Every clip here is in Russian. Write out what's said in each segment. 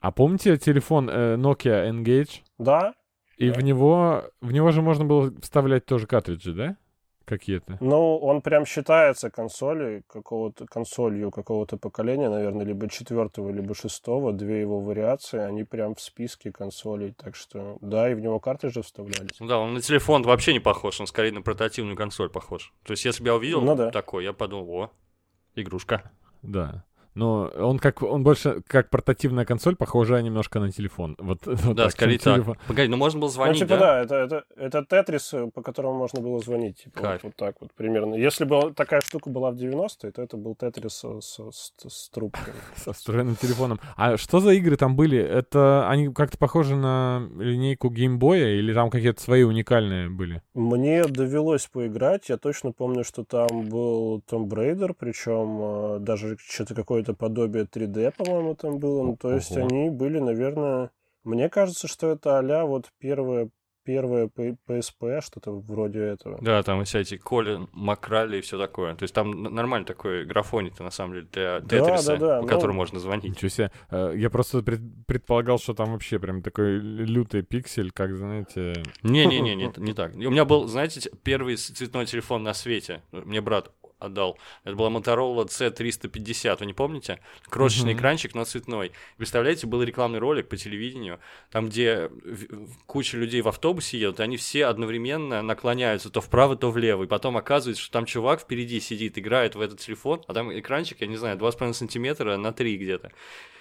А помните телефон Nokia Engage? Да. И да. В него же можно было вставлять тоже картриджи, да? Какие-то. Ну, он прям считается консолью какого-то поколения, наверное, либо 4-го, либо 6-го. Две его вариации, они прям в списке консолей. Так что, да, и в него картриджи вставлялись. Ну да, он на телефон вообще не похож, он скорее на портативную консоль похож. То есть, если бы я увидел такой, я подумал, о, игрушка. Да. Но он больше как портативная консоль, похожая немножко на телефон. Вот да, так, скорее так. Телефон. Погоди, ну можно было звонить, ну, типа, да? это Тетрис, по которому можно было звонить. Типа, вот так вот примерно. Если бы такая штука была в 90-е, то это был Тетрис с трубкой. Со встроенным телефоном. А что за игры там были? Это они как-то похожи на линейку геймбоя или там какие-то свои уникальные были? Мне довелось поиграть. Я точно помню, что там был Tomb Raider, причем даже что-то какое-то подобие 3D, по-моему, там было. Ну, то есть они были, наверное... Мне кажется, что это а-ля вот первое PSP, что-то вроде этого. Да, там и все эти Колин, Макрали и все такое. То есть там нормально такой графоник-то, на самом деле, для Тетриса, по которому можно звонить. Ничего себе. Я просто предполагал, что там вообще прям такой лютый пиксель, как, знаете... Не-не-не, не так. У меня был, знаете, первый цветной телефон на свете. Мне брат отдал. Это была Motorola C350, вы не помните? Крошечный экранчик, но цветной. Представляете, был рекламный ролик по телевидению, там, где куча людей в автобусе едут, и они все одновременно наклоняются то вправо, то влево, и потом оказывается, что там чувак впереди сидит, играет в этот телефон, а там экранчик, я не знаю, 2,5 сантиметра на 3 где-то.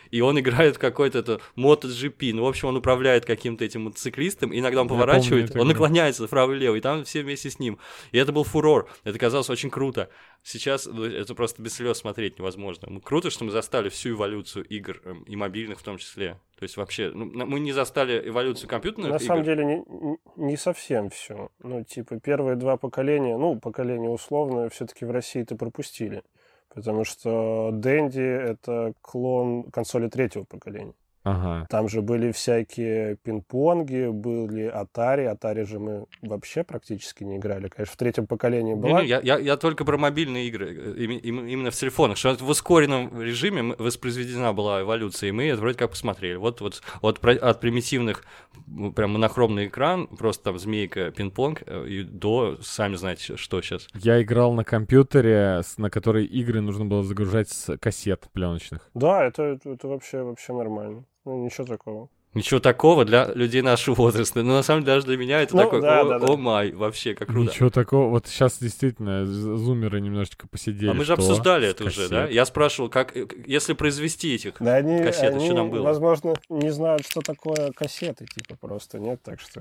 И он играет в какой-то MotoGP. Ну, в общем, он управляет каким-то этим мотоциклистом. Иногда он поворачивает, он наклоняется вправо и влево, и там все вместе с ним. И это был фурор. Это казалось очень круто. Сейчас это просто без слез смотреть невозможно. Ну, круто, что мы застали всю эволюцию игр, и мобильных в том числе. То есть вообще, ну, мы не застали эволюцию компьютерных игр. На самом деле не совсем все. Ну, типа, первые два поколения, поколение условное, все-таки в России-то пропустили. Потому что Dendy — это клон консоли третьего поколения. Ага. Там же были всякие пинг-понги, были Atari. Atari же мы вообще практически не играли. Конечно, в третьем поколении была. Я только про мобильные игры, именно в телефонах. Что в ускоренном режиме воспроизведена была эволюция, и мы это вроде как посмотрели. Вот от примитивных, прям монохромный экран, просто там змейка, пинг-понг, и до, сами знаете, что сейчас. Я играл на компьютере, на который игры нужно было загружать с кассет пленочных. Да, это вообще нормально. Ну, ничего такого. Ничего такого для людей нашего возраста. Но на самом деле даже для меня это о май, вообще, как круто. Ничего такого. Вот сейчас действительно зумеры немножечко посидели. А мы же обсуждали это уже, да? Я спрашивал, как, если произвести этих кассеты, что там было? Возможно, не знают, что такое кассеты, типа, просто нет, так что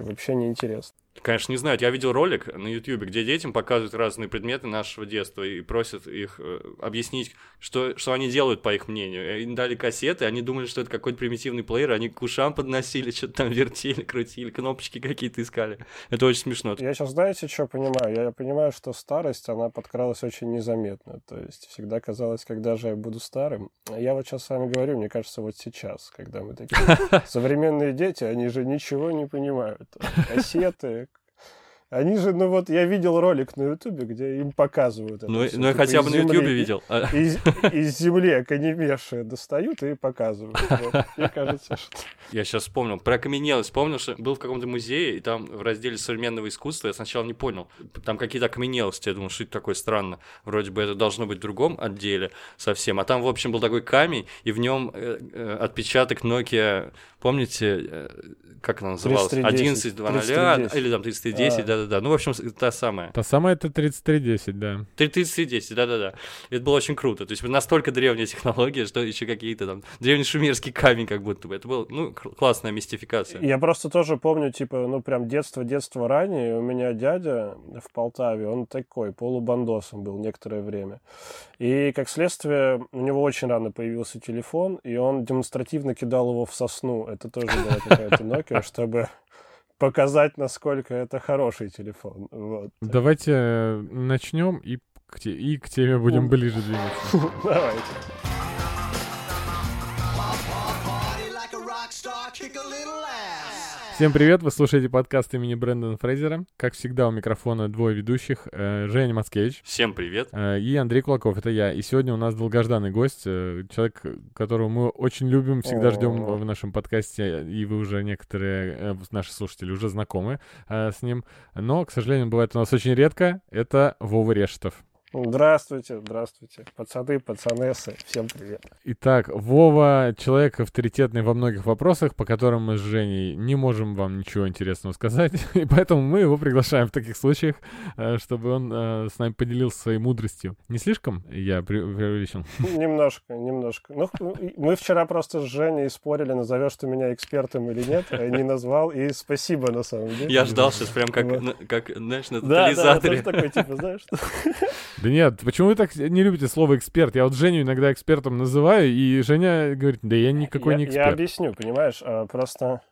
вообще неинтересно. Конечно, не знают. Я видел ролик на Ютьюбе, где детям показывают разные предметы нашего детства и просят их объяснить, что они делают, по их мнению. Им дали кассеты, они думали, что это какой-то примитивный плеер, они к ушам подносили, что-то там вертели, крутили, кнопочки какие-то искали. Это очень смешно. Я сейчас, знаете, что понимаю? Я понимаю, что старость, она подкралась очень незаметно. То есть всегда казалось, когда же я буду старым. Я вот сейчас с вами говорю, мне кажется, вот сейчас, когда мы такие современные дети, они же ничего не понимают. Кассеты... Они же, я видел ролик на Ютубе, где им показывают это. Ну, я хотя бы на Ютубе видел. Из земли окаменевшие достают и показывают. Мне кажется, что... Я сейчас вспомнил. Про окаменелость. Помню, что был в каком-то музее, и там в разделе современного искусства я сначала не понял. Там какие-то окаменелости. Я думал, что это такое странно. Вроде бы это должно быть в другом отделе совсем. А там, в общем, был такой камень, и в нем отпечаток Nokia... Помните, как она называлась? 1120 или там 3310, да. Ну, в общем, та самая. Та самая — это 3310, да. 3310, да. Это было очень круто. То есть настолько древняя технология, что еще какие-то там древнешумерский камень как будто бы. Это было, классная мистификация. Я просто тоже помню, прям детство ранее. У меня дядя в Полтаве, он такой, полубандосом был некоторое время. И, как следствие, у него очень рано появился телефон, и он демонстративно кидал его в сосну. Это тоже была какая-то Nokia, чтобы показать, насколько это хороший телефон. Вот. Давайте начнем и к теме будем ближе двигаться. Давайте. Всем привет, вы слушаете подкаст имени Брэндона Фрейзера. Как всегда, у микрофона двое ведущих, Женя Мацкевич. Всем привет. И Андрей Кулаков, это я. И сегодня у нас долгожданный гость, человек, которого мы очень любим, всегда ждем в нашем подкасте, и вы уже некоторые наши слушатели уже знакомы с ним. Но, к сожалению, бывает у нас очень редко. Это Вова Решетов. Здравствуйте, здравствуйте, пацаны, пацанессы, всем привет. Итак, Вова — человек авторитетный во многих вопросах, по которым мы с Женей не можем вам ничего интересного сказать, и поэтому мы его приглашаем в таких случаях, чтобы он с нами поделился своей мудростью. Не слишком я преувеличен? Немножко. Ну, мы вчера просто с Женей спорили, назовешь ты меня экспертом или нет, а я не назвал, и спасибо, на самом деле. Я ждал сейчас прям как, знаешь, на тотализаторе. Да, тоже такой, типа, знаешь, что... Да нет, почему вы так не любите слово «эксперт»? Я вот Женю иногда экспертом называю, и Женя говорит, да я никакой не эксперт. Я объясню, понимаешь, просто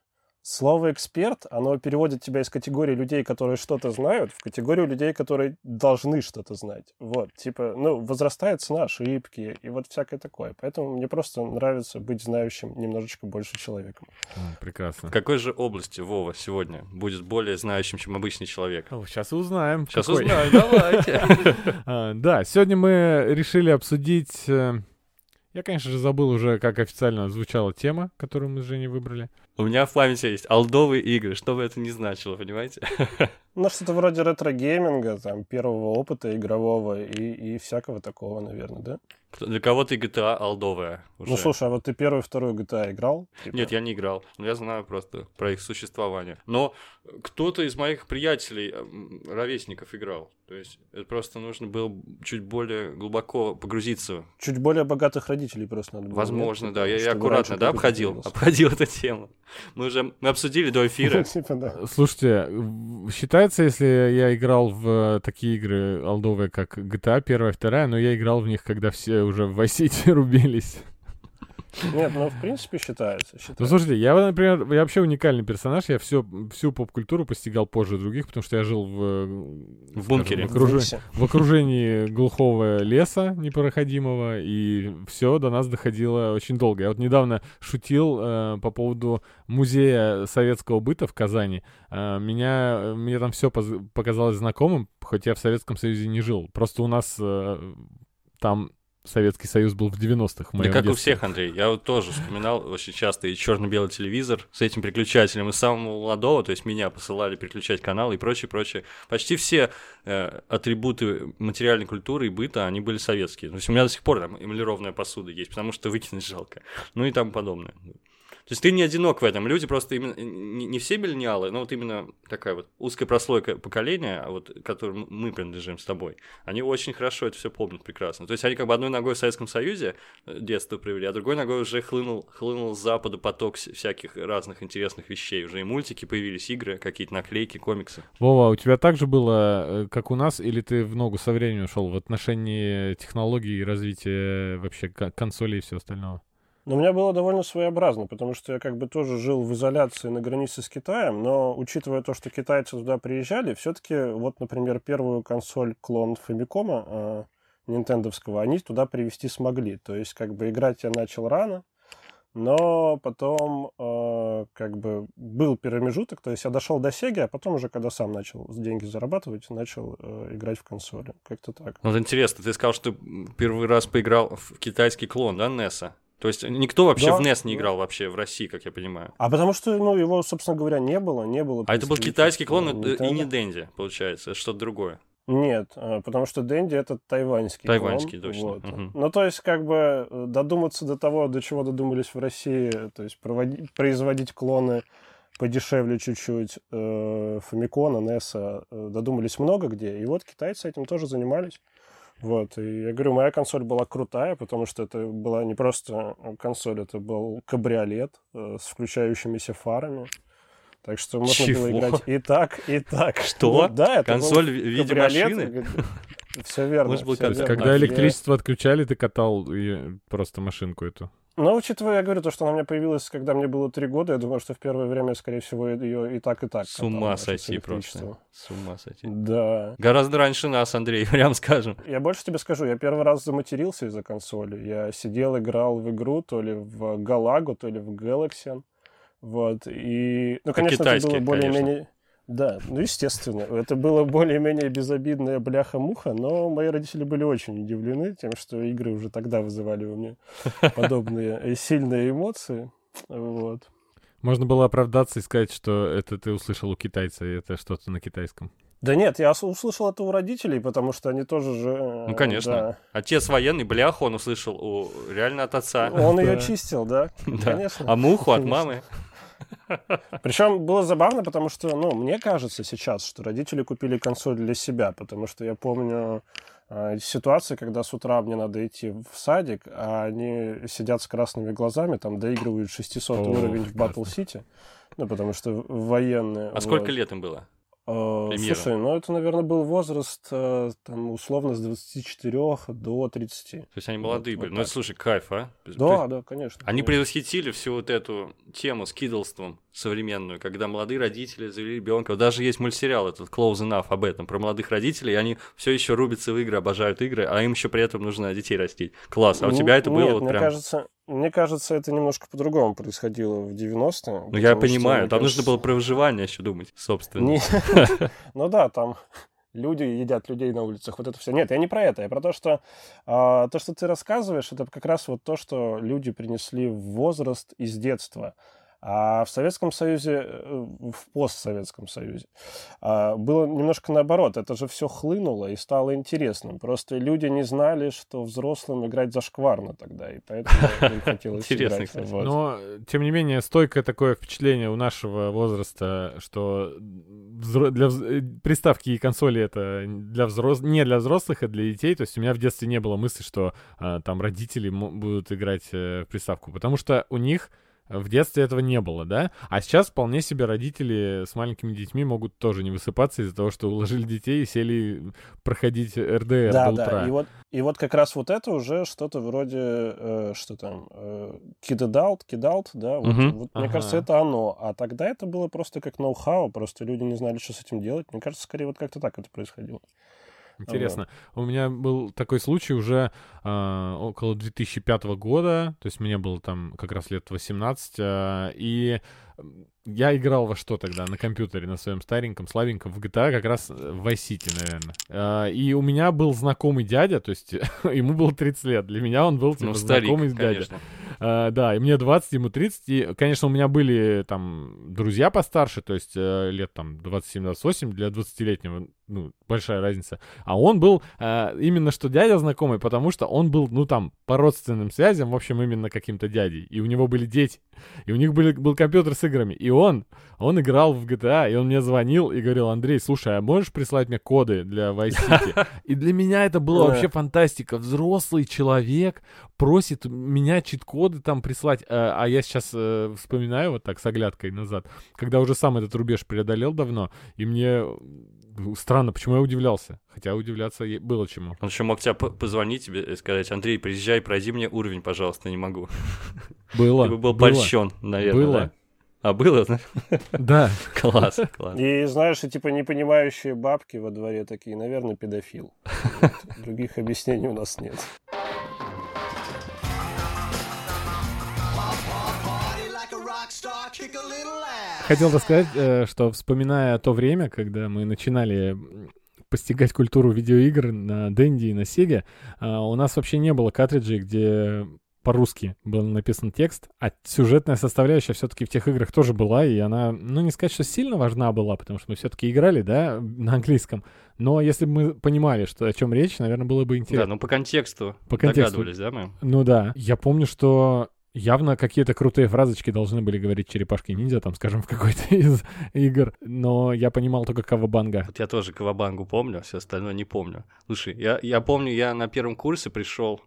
слово «эксперт», оно переводит тебя из категории людей, которые что-то знают, в категорию людей, которые должны что-то знать. Вот, типа, ну, возрастает цена ошибки и вот всякое такое. Поэтому мне просто нравится быть знающим немножечко больше человеком. Прекрасно. В какой же области Вова сегодня будет более знающим, чем обычный человек? Сейчас узнаем. Давайте. Да, сегодня мы решили обсудить... Я, конечно же, забыл уже, как официально звучала тема, которую мы с Женей выбрали. У меня в памяти есть олдовые игры, что бы это ни значило, понимаете? Ну, что-то вроде ретро-гейминга, там, первого опыта игрового и всякого такого, наверное, да? Для кого-то GTA олдовая уже. Ну, слушай, а вот ты первую и вторую GTA играл? Типа? Нет, я не играл, но я знаю просто про их существование. Но кто-то из моих приятелей, ровесников, играл. То есть это просто нужно было чуть более глубоко погрузиться. Чуть более богатых родителей просто надо было. Возможно, да. Я аккуратно, да, обходил эту тему. Мы обсудили до эфира. Слушайте, считается, если я играл в такие игры олдовые, как GTA 1, 2, но я играл в них, когда все уже в Vice City рубились. Нет, ну, в принципе, считается. Ну, слушайте, я, например, я вообще уникальный персонаж. Я всю поп-культуру постигал позже других, потому что я жил в бункере. В окружении глухого леса непроходимого, и все до нас доходило очень долго. Я вот недавно шутил по поводу музея советского быта в Казани. Мне там все показалось знакомым, хоть я в Советском Союзе не жил. Просто у нас там... Советский Союз был в 90-х. Да как детстве. У всех, Андрей. Я вот тоже вспоминал очень часто и черно-белый телевизор с этим переключателем. И самого молодого, то есть меня посылали переключать канал и прочее. Почти все атрибуты материальной культуры и быта, они были советские. То есть у меня до сих пор там эмалированная посуда есть, потому что выкинуть жалко. Ну и тому подобное. То есть ты не одинок в этом. Люди просто именно не все миллениалы, но вот именно такая вот узкая прослойка поколения, вот, к которому мы принадлежим с тобой, они очень хорошо это все помнят прекрасно. То есть они как бы одной ногой в Советском Союзе детство провели, а другой ногой уже хлынул с запада поток всяких разных интересных вещей. Уже и мультики появились, игры, какие-то наклейки, комиксы. Вова, у тебя так же было, как у нас, или ты в ногу со временем шел в отношении технологий и развития вообще консолей и всего остального? Но у меня было довольно своеобразно, потому что я как бы тоже жил в изоляции на границе с Китаем, но учитывая то, что китайцы туда приезжали, все-таки вот, например, первую консоль клон Фамикома нинтендовского они туда привезти смогли. То есть как бы играть я начал рано, но потом как бы был промежуток, то есть я дошел до Сеги, а потом уже, когда сам начал деньги зарабатывать, начал играть в консоли. Как-то так. Вот интересно, ты сказал, что первый раз поиграл в китайский клон, да, NES-а? То есть никто вообще в NES не играл вообще в России, как я понимаю. А потому что, ну, его, собственно говоря, не было. А это был китайский клон и не Денди, получается, что-то другое. Нет, потому что Денди — это тайваньский клон. Точно. Вот. Угу. Ну, то есть, как бы додуматься до того, до чего додумались в России, то есть производить клоны подешевле чуть-чуть Фамикона, NES-а, додумались много где. И вот китайцы этим тоже занимались. Вот, и я говорю, моя консоль была крутая, потому что это была не просто консоль, это был кабриолет с включающимися фарами. Так что можно было играть и так, и так. Что? Ну, да, это консоль в виде машины? Все верно. Когда электричество отключали, ты катал просто машинку эту. Ну, учитывая, я говорю, то, что она у меня появилась, когда мне было 3 года, я думаю, что в первое время, скорее всего, ее и так. С ума сойти просто. Да. Гораздо раньше нас, Андрей, прям скажем. Я больше тебе скажу, я первый раз заматерился из-за консоли. Я сидел, играл в игру, то ли в Галагу, то ли в Galaxian. Вот, и... Ну, конечно, это было более-менее... Да, ну, естественно. Это было более-менее безобидная бляха-муха, но мои родители были очень удивлены тем, что игры уже тогда вызывали у меня подобные сильные эмоции. Вот. Можно было оправдаться и сказать, что это ты услышал у китайца, и это что-то на китайском. Да нет, я услышал это у родителей, потому что они тоже же... Ну, конечно. Да. Отец военный, бляху он услышал реально от отца. Он ее чистил, да? Конечно. А муху от мамы. Причем было забавно, потому что, ну, мне кажется сейчас, что родители купили консоль для себя, потому что я помню ситуации, когда с утра мне надо идти в садик, а они сидят с красными глазами, там доигрывают 600 уровень в Battle City, ну, потому что военные. А вот. Сколько лет им было? Примерно. Слушай, ну это, наверное, был возраст там, условно с 24 до 30. То есть они молодые были. Вот, ну, слушай, кайф, а? Да, да, конечно. Они предвосхитили всю вот эту тему с кидалством современную, когда молодые родители завели ребенка. Даже есть мультсериал этот Close Enough об этом, про молодых родителей, и они все еще рубятся в игры, обожают игры, а им еще при этом нужно детей растить. Класс, а у тебя это было вот прям... Мне кажется, это немножко по-другому происходило в 90-е. Ну, я понимаю, там нужно было про выживание еще думать, собственно. Ну да, там люди едят людей на улицах, вот это все. Нет, я не про это, я про то, что то, что ты рассказываешь, это как раз вот то, что люди принесли в возраст из детства. А в Советском Союзе, в постсоветском Союзе, было немножко наоборот. Это же все хлынуло и стало интересным. Просто люди не знали, что взрослым играть зашкварно тогда, и поэтому им хотелось играть. Но, тем не менее, стойкое такое впечатление у нашего возраста, что приставки и консоли — это не для взрослых, а для детей. То есть у меня в детстве не было мысли, что там родители будут играть в приставку, потому что у них... В детстве этого не было, да? А сейчас вполне себе родители с маленькими детьми могут тоже не высыпаться из-за того, что уложили детей и сели проходить РДР до утра. Да, и вот как раз вот это уже что-то вроде, что там, кидалт, да? Мне кажется, это оно. А тогда это было просто как ноу-хау, просто люди не знали, что с этим делать. Мне кажется, скорее вот как-то так это происходило. Интересно. У меня был такой случай уже около 2005 года, то есть мне было там как раз лет 18, и я играл во что тогда? На компьютере, на своем стареньком, слабеньком, в GTA, как раз в Vice City, наверное. И у меня был знакомый дядя, то есть ему было 30 лет, для меня он был типа, старик, знакомый дядя. Да, и мне 20, ему 30, и, конечно, у меня были там друзья постарше, то есть лет там 27-28, для 20-летнего, ну, большая разница. А он был именно что дядя знакомый, потому что он был, ну, там, по родственным связям, в общем, именно каким-то дядей. И у него были дети, и у них был компьютер с играми, и он играл в GTA, и он мне звонил и говорил: Андрей, слушай, а можешь прислать мне коды для Vice City? И для меня это было вообще фантастика. Взрослый человек просит меня чит-коды там прислать. А я сейчас вспоминаю вот так с оглядкой назад, когда уже сам этот рубеж преодолел давно, и мне странно, почему я удивлялся. Хотя удивляться было чему. Он еще мог тебя позвонить тебе и сказать: Андрей, приезжай, пройди мне уровень, пожалуйста, не могу. Было. Ты бы был польщен, наверное. Было. Да? А было, да? Да. Класс, класс. И знаешь, и типа непонимающие бабки во дворе такие: наверное, педофил. Других объяснений у нас нет. Хотел рассказать, что, вспоминая то время, когда мы начинали постигать культуру видеоигр на Денди и на Сеге, у нас вообще не было картриджей, где... по-русски был написан текст, а сюжетная составляющая все-таки в тех играх тоже была, и она, ну, не сказать, что сильно важна была, потому что мы все-таки играли, да, на английском, но если бы мы понимали, что, о чем речь, наверное, было бы интересно. Да, ну, по контексту догадывались, да, мы? Ну, да. Я помню, что явно какие-то крутые фразочки должны были говорить черепашки-ниндзя, там, скажем, в какой-то из игр, но я понимал только кавабанга. Вот я тоже кавабангу помню, все остальное не помню. Слушай, я помню, я на первом курсе пришел,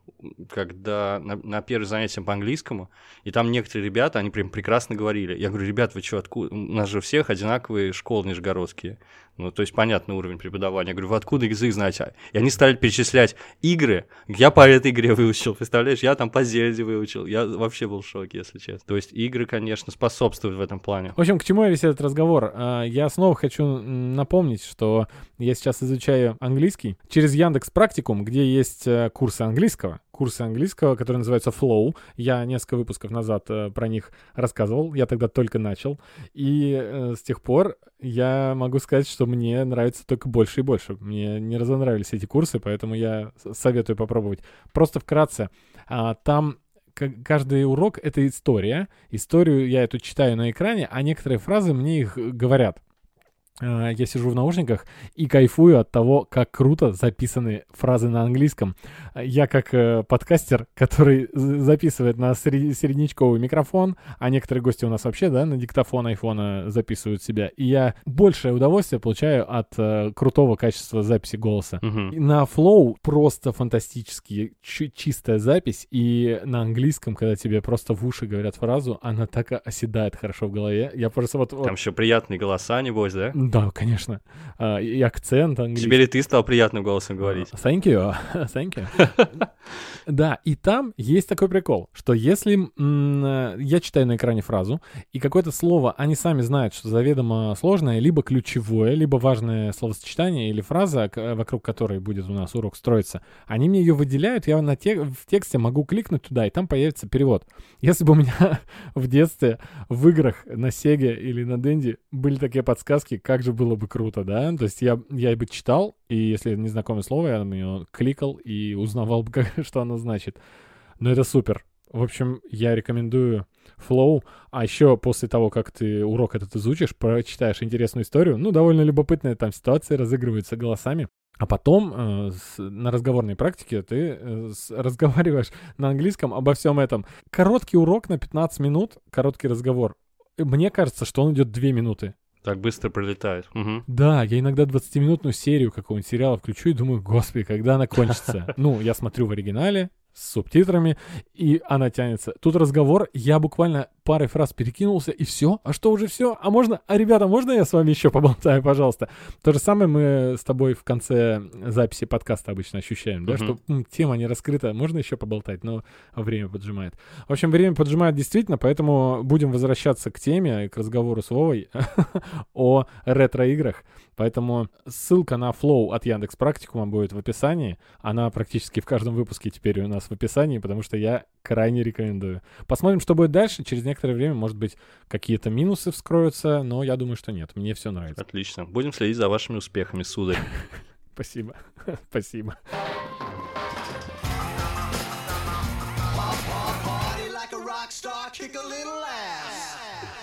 когда на первое занятие по английскому, и там некоторые ребята, они прям прекрасно говорили. Я говорю: ребят, вы что, откуда? У нас же у всех одинаковые школы нижегородские. Ну, то есть, понятный уровень преподавания. Я говорю: вы откуда язык знаете? И они стали перечислять игры. Я по этой игре выучил, представляешь? Я там по Зельде выучил. Я вообще был в шоке, если честно. То есть игры, конечно, способствуют в этом плане. В общем, к чему я весь этот разговор? Я снова хочу напомнить, что я сейчас изучаю английский через Яндекс.Практикум, где есть курсы английского, которые называются Flow. Я несколько выпусков назад про них рассказывал, я тогда только начал. И с тех пор я могу сказать, что мне нравится только больше и больше. Мне не разонравились эти курсы, поэтому я советую попробовать. Просто вкратце, там каждый урок — это история. Историю я эту читаю на экране, а некоторые фразы мне их говорят. Я сижу в наушниках и кайфую от того, как круто записаны фразы на английском. Я как подкастер, который записывает на середнячковый микрофон, а некоторые гости у нас вообще, да, на диктофон айфона записывают себя. И я большее удовольствие получаю от крутого качества записи голоса. И на Flow просто фантастически чистая запись. И на английском, когда тебе просто в уши говорят фразу, она так оседает хорошо в голове. Я просто вот... Там еще приятные голоса, небось, да? Да, конечно. И акцент английский. Теперь и ты стал приятным голосом говорить. Thank you. Thank you. Да, и там есть такой прикол, что если я читаю на экране фразу, и какое-то слово, они сами знают, что заведомо сложное, либо ключевое, либо важное словосочетание или фраза, вокруг которой будет у нас урок строиться, они мне ее выделяют, я в тексте могу кликнуть туда, и там появится перевод. Если бы у меня в детстве в играх на Сеге или на Денди были такие подсказки, как же было бы круто, да? То есть я бы читал, и если незнакомое слово, я на него кликал и узнавал бы, что оно значит. Но это супер. В общем, я рекомендую Flow. А еще после того, как ты урок этот изучишь, прочитаешь интересную историю, ну, довольно любопытная там ситуация, разыгрывается голосами. А потом на разговорной практике ты разговариваешь на английском обо всем этом. Короткий урок на 15 минут, короткий разговор. Мне кажется, что он идет 2 минуты. Так быстро пролетает. Угу. Да, я иногда 20-минутную серию какого-нибудь сериала включу и думаю, господи, когда она кончится? Ну, я смотрю в оригинале с субтитрами, и она тянется. Тут разговор, я буквально парой фраз перекинулся, и все. А что, уже все? А можно? А, ребята, можно я с вами еще поболтаю, пожалуйста? То же самое мы с тобой в конце записи подкаста обычно ощущаем, да, что тема не раскрыта, можно еще поболтать, но время поджимает. В общем, время поджимает действительно, поэтому будем возвращаться к теме, к разговору с Вовой о ретро-играх. Поэтому ссылка на Flow от Яндекс.Практикума будет в описании. Она практически в каждом выпуске теперь у нас в описании, потому что я крайне рекомендую. Посмотрим, что будет дальше. Через некоторое время, может быть, какие-то минусы вскроются, но я думаю, что нет. Мне все нравится. Отлично. Будем следить за вашими успехами, сударь. Спасибо. Спасибо.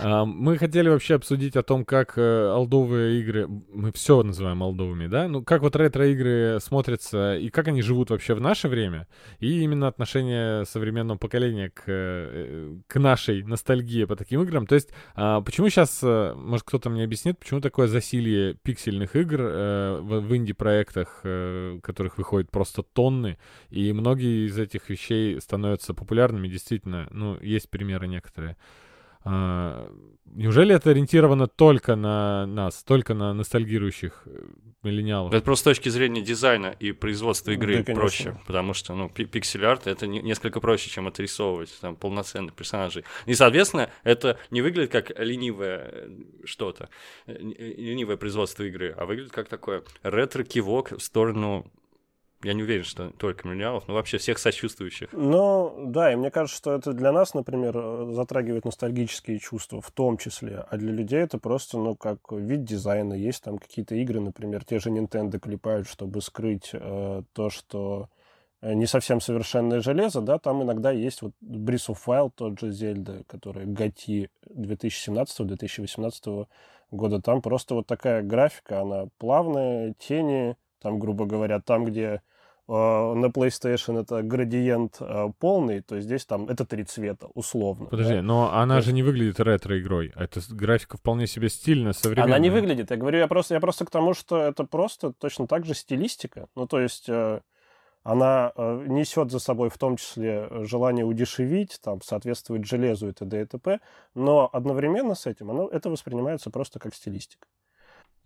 Мы хотели вообще обсудить о том, как олдовые игры, мы все называем олдовыми, да? Ну, как вот ретро-игры смотрятся и как они живут вообще в наше время, и именно отношение современного поколения к нашей ностальгии по таким играм. То есть, почему сейчас, может, кто-то мне объяснит, почему такое засилье пиксельных игр в инди-проектах, которых выходит просто тонны, и многие из этих вещей становятся популярными, действительно, ну, есть примеры некоторые. Неужели это ориентировано только на нас, только на ностальгирующих миллениалов? Это просто с точки зрения дизайна и производства игры, да, проще, потому что, ну, пиксель-арт — это несколько проще, чем отрисовывать там полноценных персонажей. И, соответственно, это не выглядит как ленивое что-то, ленивое производство игры, а выглядит как такое ретро-кивок в сторону... Я не уверен, что только миллениалов, но вообще всех сочувствующих. Ну, да, и мне кажется, что это для нас, например, затрагивает ностальгические чувства в том числе, а для людей это просто, ну, как вид дизайна. Есть там какие-то игры, например, те же Nintendo клепают, чтобы скрыть то, что не совсем совершенное железо, да, там иногда есть вот Breath of Wild, тот же Zelda, который GOTY 2017-2018 года, там просто вот такая графика, она плавная, тени, там, грубо говоря, там, где на PlayStation это градиент полный, то здесь там это 3 цвета, условно. Подожди, да? Но она же не выглядит ретро-игрой. Эта графика вполне себе стильная, современная. Она не выглядит. Я говорю, я просто к тому, что это просто точно так же стилистика. Ну, то есть она несет за собой в том числе желание удешевить, там, соответствовать железу и т.д. и т.п., но одновременно с этим это воспринимается просто как стилистика.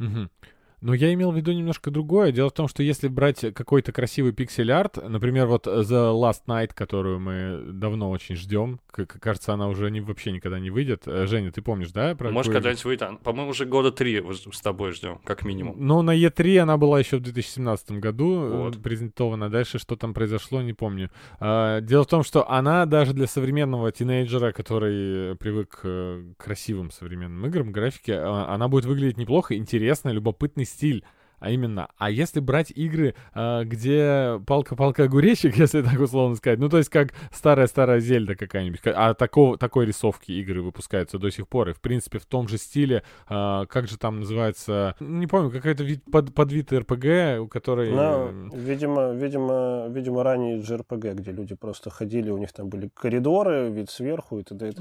Угу. Но я имел в виду немножко другое. Дело в том, что если брать какой-то красивый пиксель-арт, например, вот The Last Night, которую мы давно очень ждем, кажется, она уже вообще никогда не выйдет. Женя, ты помнишь, да? Может, когда-нибудь выйдет. По-моему, уже года 3 с тобой ждем, как минимум. Ну, на E3 она была еще в 2017 году вот. Презентована. Дальше что там произошло, не помню. Дело в том, что она даже для современного тинейджера, который привык к красивым современным играм, графике, она будет выглядеть неплохо, интересно, любопытный стиль, а именно. А если брать игры, где палка-палка огуречек, если так условно сказать, ну то есть как старая-старая Зельда какая-нибудь, а такой рисовки игры выпускаются до сих пор, и в принципе в том же стиле, как же там называется, не помню, какой-то подвид РПГ, у которой... Ну, видимо, ранее JRPG, где люди просто ходили, у них там были коридоры, вид сверху и т.д.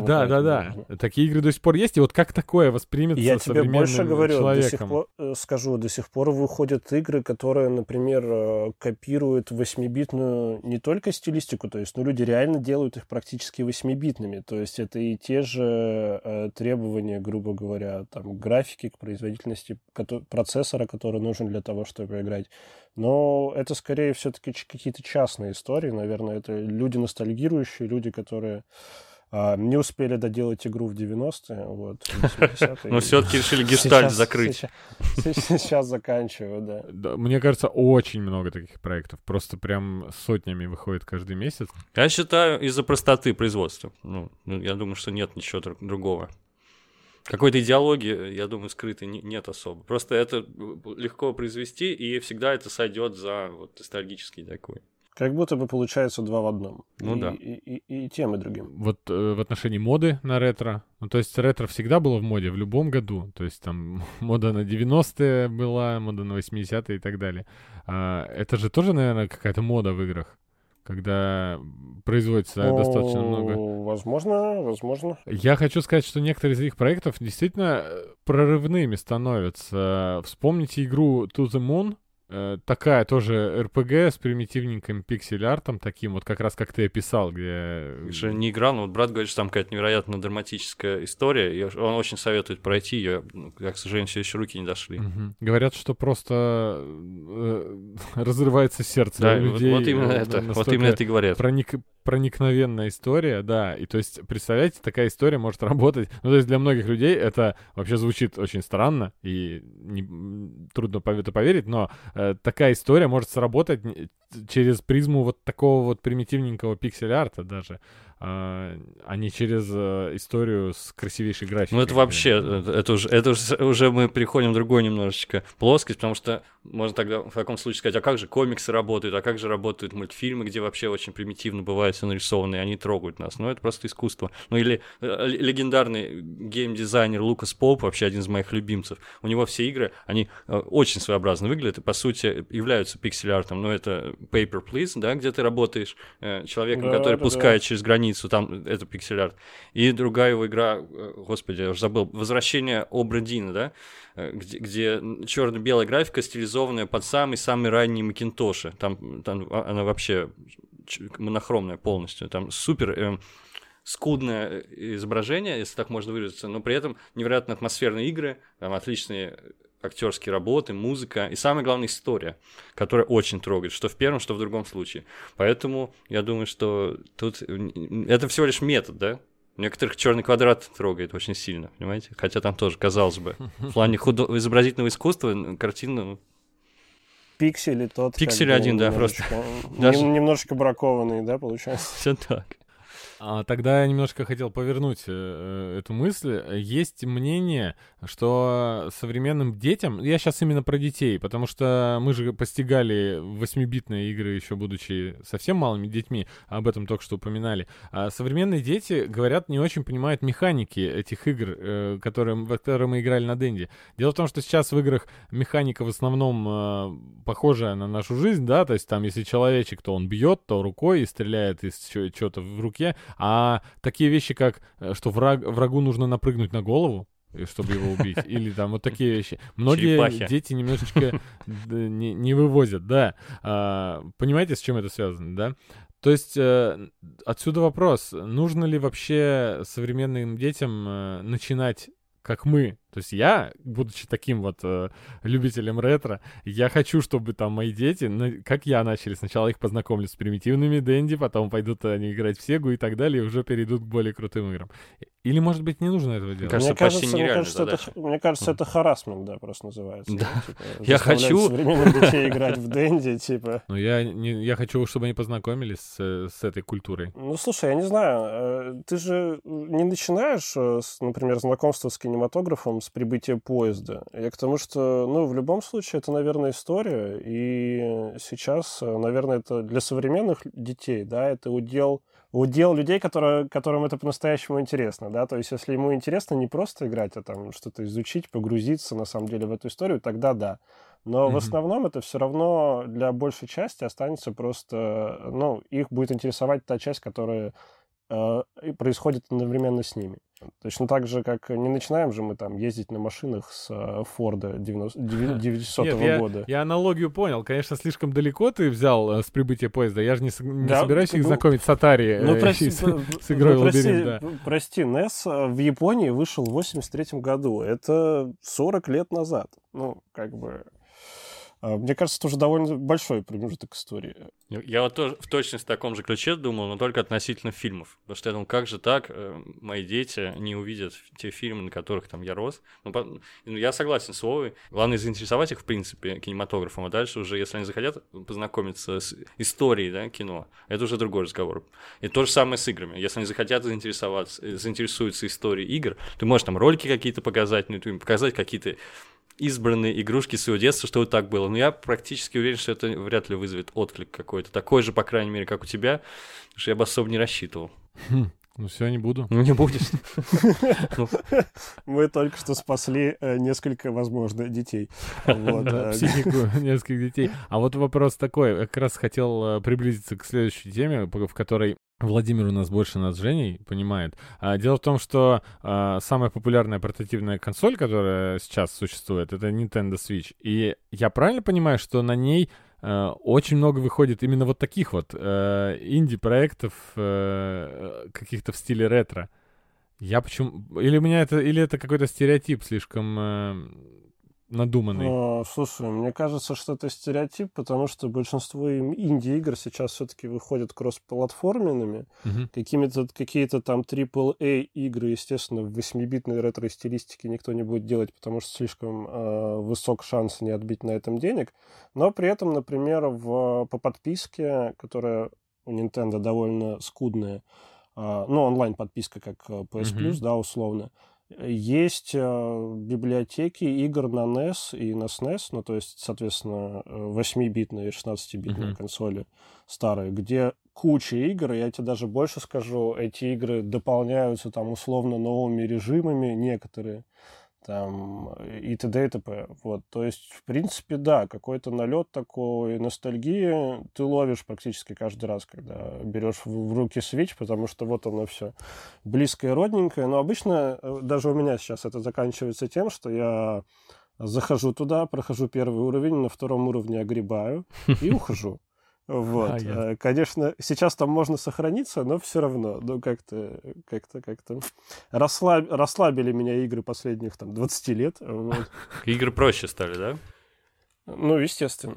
Да. Такие игры до сих пор есть, и вот как такое воспримется современным человеком? Я тебе больше говорю, до сих пор выходят игры, которые, например, копируют 8-битную не только стилистику, то есть, ну, люди реально делают их практически 8-битными, то есть это и те же требования, грубо говоря, там, графики к производительности процессора, который нужен для того, чтобы играть. Но это, скорее, все-таки какие-то частные истории, наверное, это люди ностальгирующие, люди, которые... не успели доделать игру в 90-е, вот, в 80-е. Но все-таки решили гештальт закрыть. Сейчас заканчиваю, да. Мне кажется, очень много таких проектов. Просто прям сотнями выходит каждый месяц. Я считаю, из-за простоты производства. Ну, я думаю, что нет ничего другого. Какой-то идеологии, я думаю, скрытой нет особо. Просто это легко произвести, и всегда это сойдет за вот ностальгический такой. Как будто бы получается 2 в 1. Ну да. И тем, и другим. Вот в отношении моды на ретро. Ну, то есть ретро всегда было в моде в любом году. То есть там мода на 90-е была, мода на 80-е и так далее. Это же тоже, наверное, какая-то мода в играх, когда производится достаточно много. Возможно. Я хочу сказать, что некоторые из их проектов действительно прорывными становятся. Вспомните игру To The Moon. Такая тоже РПГ с примитивненьким пиксель-артом, таким вот как раз как ты описал, где... Еще не играл, но вот брат говорит, что там какая-то невероятно драматическая история, и он очень советует пройти ее, я, к сожалению, все еще руки не дошли. Угу. Говорят, что просто разрывается сердце людей. Вот именно это, и говорят. Проникновенная история, да, и то есть, представляете, такая история может работать, ну, то есть для многих людей это вообще звучит очень странно и трудно это поверить, но такая история может сработать через призму вот такого вот примитивненького пиксель-арта даже, а не через историю с красивейшей графикой. Ну, это вообще, это уже мы переходим в другую немножечко плоскость, потому что можно тогда в таком случае сказать, а как же комиксы работают, а как же работают мультфильмы, где вообще очень примитивно бывает все нарисовано, и они трогают нас. Ну, это просто искусство. Ну, или легендарный геймдизайнер Лукас Поуп, вообще один из моих любимцев, у него все игры, они очень своеобразно выглядят и, по сути, являются пиксель-артом, но это Paper Please, да, где ты работаешь человеком, который пускает через границу, там это пиксель-арт. И другая его игра, господи, я уже забыл, «Возвращение Обры Дина», да? Где черно-белая графика, стилизованная под самый-самый ранний Макинтоши. Там она вообще монохромная полностью. Там супер... скудное изображение, если так можно выразиться, но при этом невероятно атмосферные игры, там отличные актерские работы, музыка и, самое главное, история, которая очень трогает, что в первом, что в другом случае. Поэтому я думаю, что тут это всего лишь метод, да? Некоторых черный квадрат трогает очень сильно, понимаете? Хотя там тоже, казалось бы, в плане изобразительного искусства картина... Пиксель и тот... Пиксель один, да, просто. Немножечко бракованный, да, получается? Все так. Тогда я немножко хотел повернуть эту мысль. Есть мнение, что современным детям... Я сейчас именно про детей, потому что мы же постигали 8-битные игры, еще будучи совсем малыми детьми, об этом только что упоминали. Современные дети, говорят, не очень понимают механики этих игр, в которые мы играли на Денди. Дело в том, что сейчас в играх механика в основном похожая на нашу жизнь, да, то есть там, если человечек, то он бьет, то рукой и стреляет из чего-то в руке. А такие вещи, как что врагу нужно напрыгнуть на голову, чтобы его убить, или там вот такие вещи. Многие черепахи. Дети немножечко не вывозят, да. Понимаете, с чем это связано, да? То есть отсюда вопрос, нужно ли вообще современным детям начинать, как мы, То есть я, будучи таким вот любителем ретро, я хочу, чтобы там мои дети, как я, начали. Сначала их познакомлю с примитивными Денди, потом пойдут они играть в Сегу и так далее, и уже перейдут к более крутым играм. Или, может быть, не нужно этого делать? Мне кажется, мне кажется, это харассмент, да, просто называется. Да. Ну, типа, я хочу... современных детей играть в Денди, типа... Ну, я хочу, чтобы они познакомились с этой культурой. Ну, слушай, я не знаю, ты же не начинаешь, например, знакомство с кинематографом с прибытия поезда. Я к тому, что, ну, в любом случае, это, наверное, история, и сейчас, наверное, это для современных детей, да, это удел людей, которым это по-настоящему интересно, да, то есть если ему интересно не просто играть, а там что-то изучить, погрузиться, на самом деле, в эту историю, тогда да. Но в основном это все равно для большей части останется просто, ну, их будет интересовать та часть, которая происходит одновременно с ними. Точно так же, как не начинаем же мы там ездить на машинах с Форда 90-го года. Я аналогию понял. Конечно, слишком далеко ты взял с прибытия поезда. Я же не собираюсь их знакомить с Atari, с игрой «Лабиринт». Прости, NES в Японии вышел в 83-м году. Это 40 лет назад. Ну, как бы... Мне кажется, это уже довольно большой промежуток истории. Я вот тоже в точности в таком же ключе думал, но только относительно фильмов. Потому что я думал, как же так мои дети не увидят те фильмы, на которых там я рос. Ну, я согласен с Вовой. Главное, заинтересовать их, в принципе, кинематографом. А дальше уже, если они захотят познакомиться с историей, да, кино, это уже другой разговор. И то же самое с играми. Если они захотят заинтересуются историей игр, ты можешь там ролики какие-то показать на YouTube, показать какие-то избранные игрушки своего детства, что вот так было. Но я практически уверен, что это вряд ли вызовет отклик какой-то. Такой же, по крайней мере, как у тебя, потому что я бы особо не рассчитывал. Ну все, не буду. Ну не будешь. Мы только что спасли несколько, возможно, детей. Психику нескольких детей. А вот вопрос такой. Я как раз хотел приблизиться к следующей теме, в которой Владимир у нас больше нас с Женей понимает. Дело в том, что самая популярная портативная консоль, которая сейчас существует, это Nintendo Switch. И я правильно понимаю, что на ней очень много выходит именно вот таких вот инди-проектов каких-то в стиле ретро? Я почему... Или это какой-то стереотип слишком... надуманный. Но, слушай, мне кажется, что это стереотип, потому что большинство инди-игр сейчас все-таки выходят кросс-платформенными. Какие-то там AAA-игры, естественно, в 8-битной ретро-стилистике никто не будет делать, потому что слишком высок шанс не отбить на этом денег. Но при этом, например, по подписке, которая у Nintendo довольно скудная, ну, онлайн-подписка, как PS Plus, да, условно, есть библиотеки игр на NES и на SNES, ну, то есть, соответственно, 8-битные и 16-битные консоли старые, где куча игр, я тебе даже больше скажу, эти игры дополняются там условно новыми режимами некоторые, там, и т.д. и т.п. Вот, то есть, в принципе, да, какой-то налет такой ностальгии ты ловишь практически каждый раз, когда берешь в руки Switch, потому что вот оно все близкое, родненькое. Но обычно, даже у меня сейчас это заканчивается тем, что я захожу туда, прохожу первый уровень, на втором уровне огребаю и ухожу. Вот, конечно, сейчас там можно сохраниться, но все равно, ну, как-то расслабили меня игры последних, там, 20 лет, вот. Игры проще стали, да? Ну, естественно.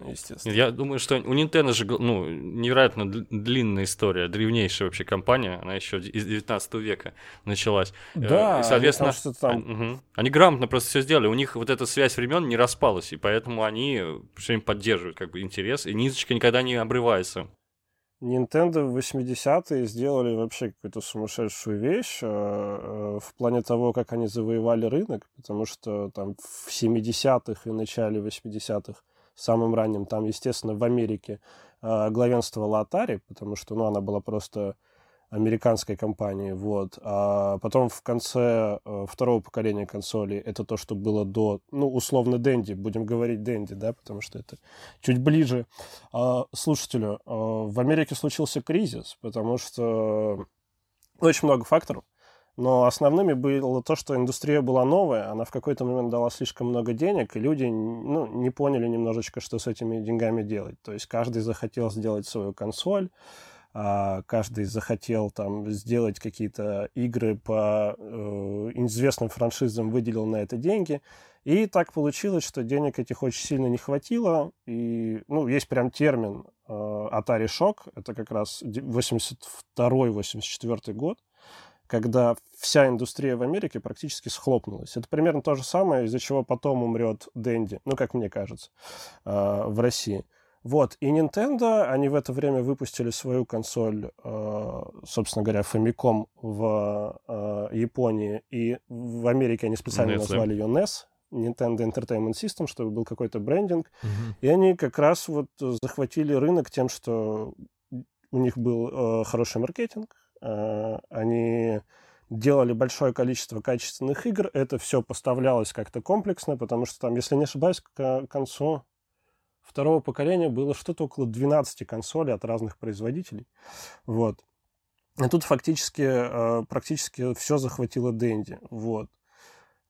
Я думаю, что у Nintendo же, ну, невероятно длинная история, древнейшая вообще компания, она еще из 19 века началась. Да, и, соответственно, они грамотно просто все сделали, у них вот эта связь времен не распалась, и поэтому они все время поддерживают как бы интерес, и ниточка никогда не обрывается. Nintendo в 80-е сделали вообще какую-то сумасшедшую вещь в плане того, как они завоевали рынок, потому что там в 70-х и начале 80-х, самым ранним, там, естественно, в Америке главенствовала Atari, потому что, ну, она была просто американской компанией, вот. А потом в конце второго поколения консолей, это то, что было до, ну, условно, Денди, будем говорить Денди, да, потому что это чуть ближе слушателю. В Америке случился кризис, потому что очень много факторов, но основными было то, что индустрия была новая, она в какой-то момент дала слишком много денег, и люди, ну, не поняли немножечко, что с этими деньгами делать. То есть каждый захотел сделать свою консоль, каждый захотел там сделать какие-то игры по известным франшизам, выделил на это деньги. И так получилось, что денег этих очень сильно не хватило. И, ну, есть прям термин Atari Shock. Это как раз 82-84 год, когда вся индустрия в Америке практически схлопнулась. Это примерно то же самое, из-за чего потом умрет Дэнди, ну, как мне кажется, в России. Вот, и Nintendo, они в это время выпустили свою консоль, собственно говоря, Famicom в Японии, и в Америке они специально назвали ее NES, Nintendo Entertainment System, чтобы был какой-то брендинг, и они как раз вот захватили рынок тем, что у них был хороший маркетинг, они делали большое количество качественных игр, это все поставлялось как-то комплексно, потому что там, если не ошибаюсь, к концу второго поколения было что-то около 12 консолей от разных производителей. Вот. И тут фактически практически все захватило Dendy. Вот.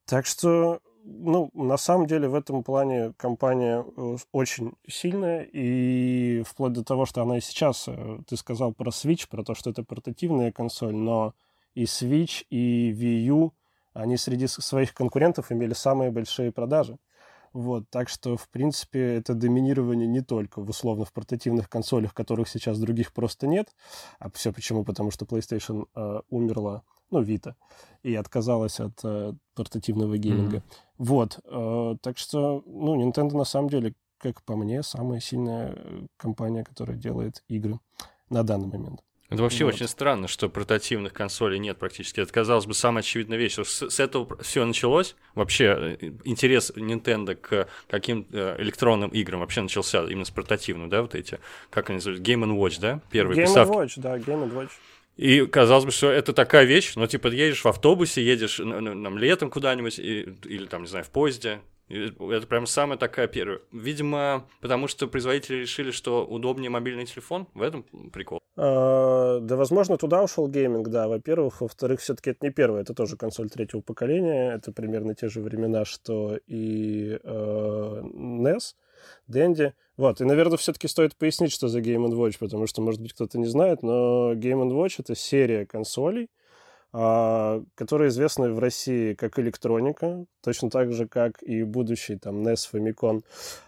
Так что, ну, на самом деле в этом плане компания очень сильная. И вплоть до того, что она и сейчас... Ты сказал про Switch, про то, что это портативная консоль, но и Switch, и Wii U, они среди своих конкурентов имели самые большие продажи. Вот, так что, в принципе, это доминирование не только в условно-портативных консолях, которых сейчас других просто нет. А все почему? Потому что PlayStation умерла, ну, Vita, и отказалась от портативного гейминга. Вот, так что, ну, Nintendo, на самом деле, как по мне, самая сильная компания, которая делает игры на данный момент. Это вообще очень странно, что портативных консолей нет практически. Это, казалось бы, самая очевидная вещь. С этого все началось. Вообще интерес Nintendo к каким электронным играм вообще начался именно с портативных, да, вот эти, как они называются, Game & Watch, да? Первые приставки. Game & Watch, да, Game & Watch. И казалось бы, что это такая вещь, но типа едешь в автобусе, едешь там, летом куда-нибудь или там, не знаю, в поезде. Это прям самая такая первая. Видимо, потому что производители решили, что удобнее мобильный телефон. В этом прикол. Да, возможно, туда ушел гейминг, да, во-первых. Во-вторых, все-таки это не первая, это тоже консоль третьего поколения. Это примерно те же времена, что и NES, Dendy. Вот, и, наверное, все-таки стоит пояснить, что за Game & Watch, потому что, может быть, кто-то не знает, но Game & Watch — это серия консолей, которые известны в России как электроника, точно так же, как и будущий там NES, Famicom.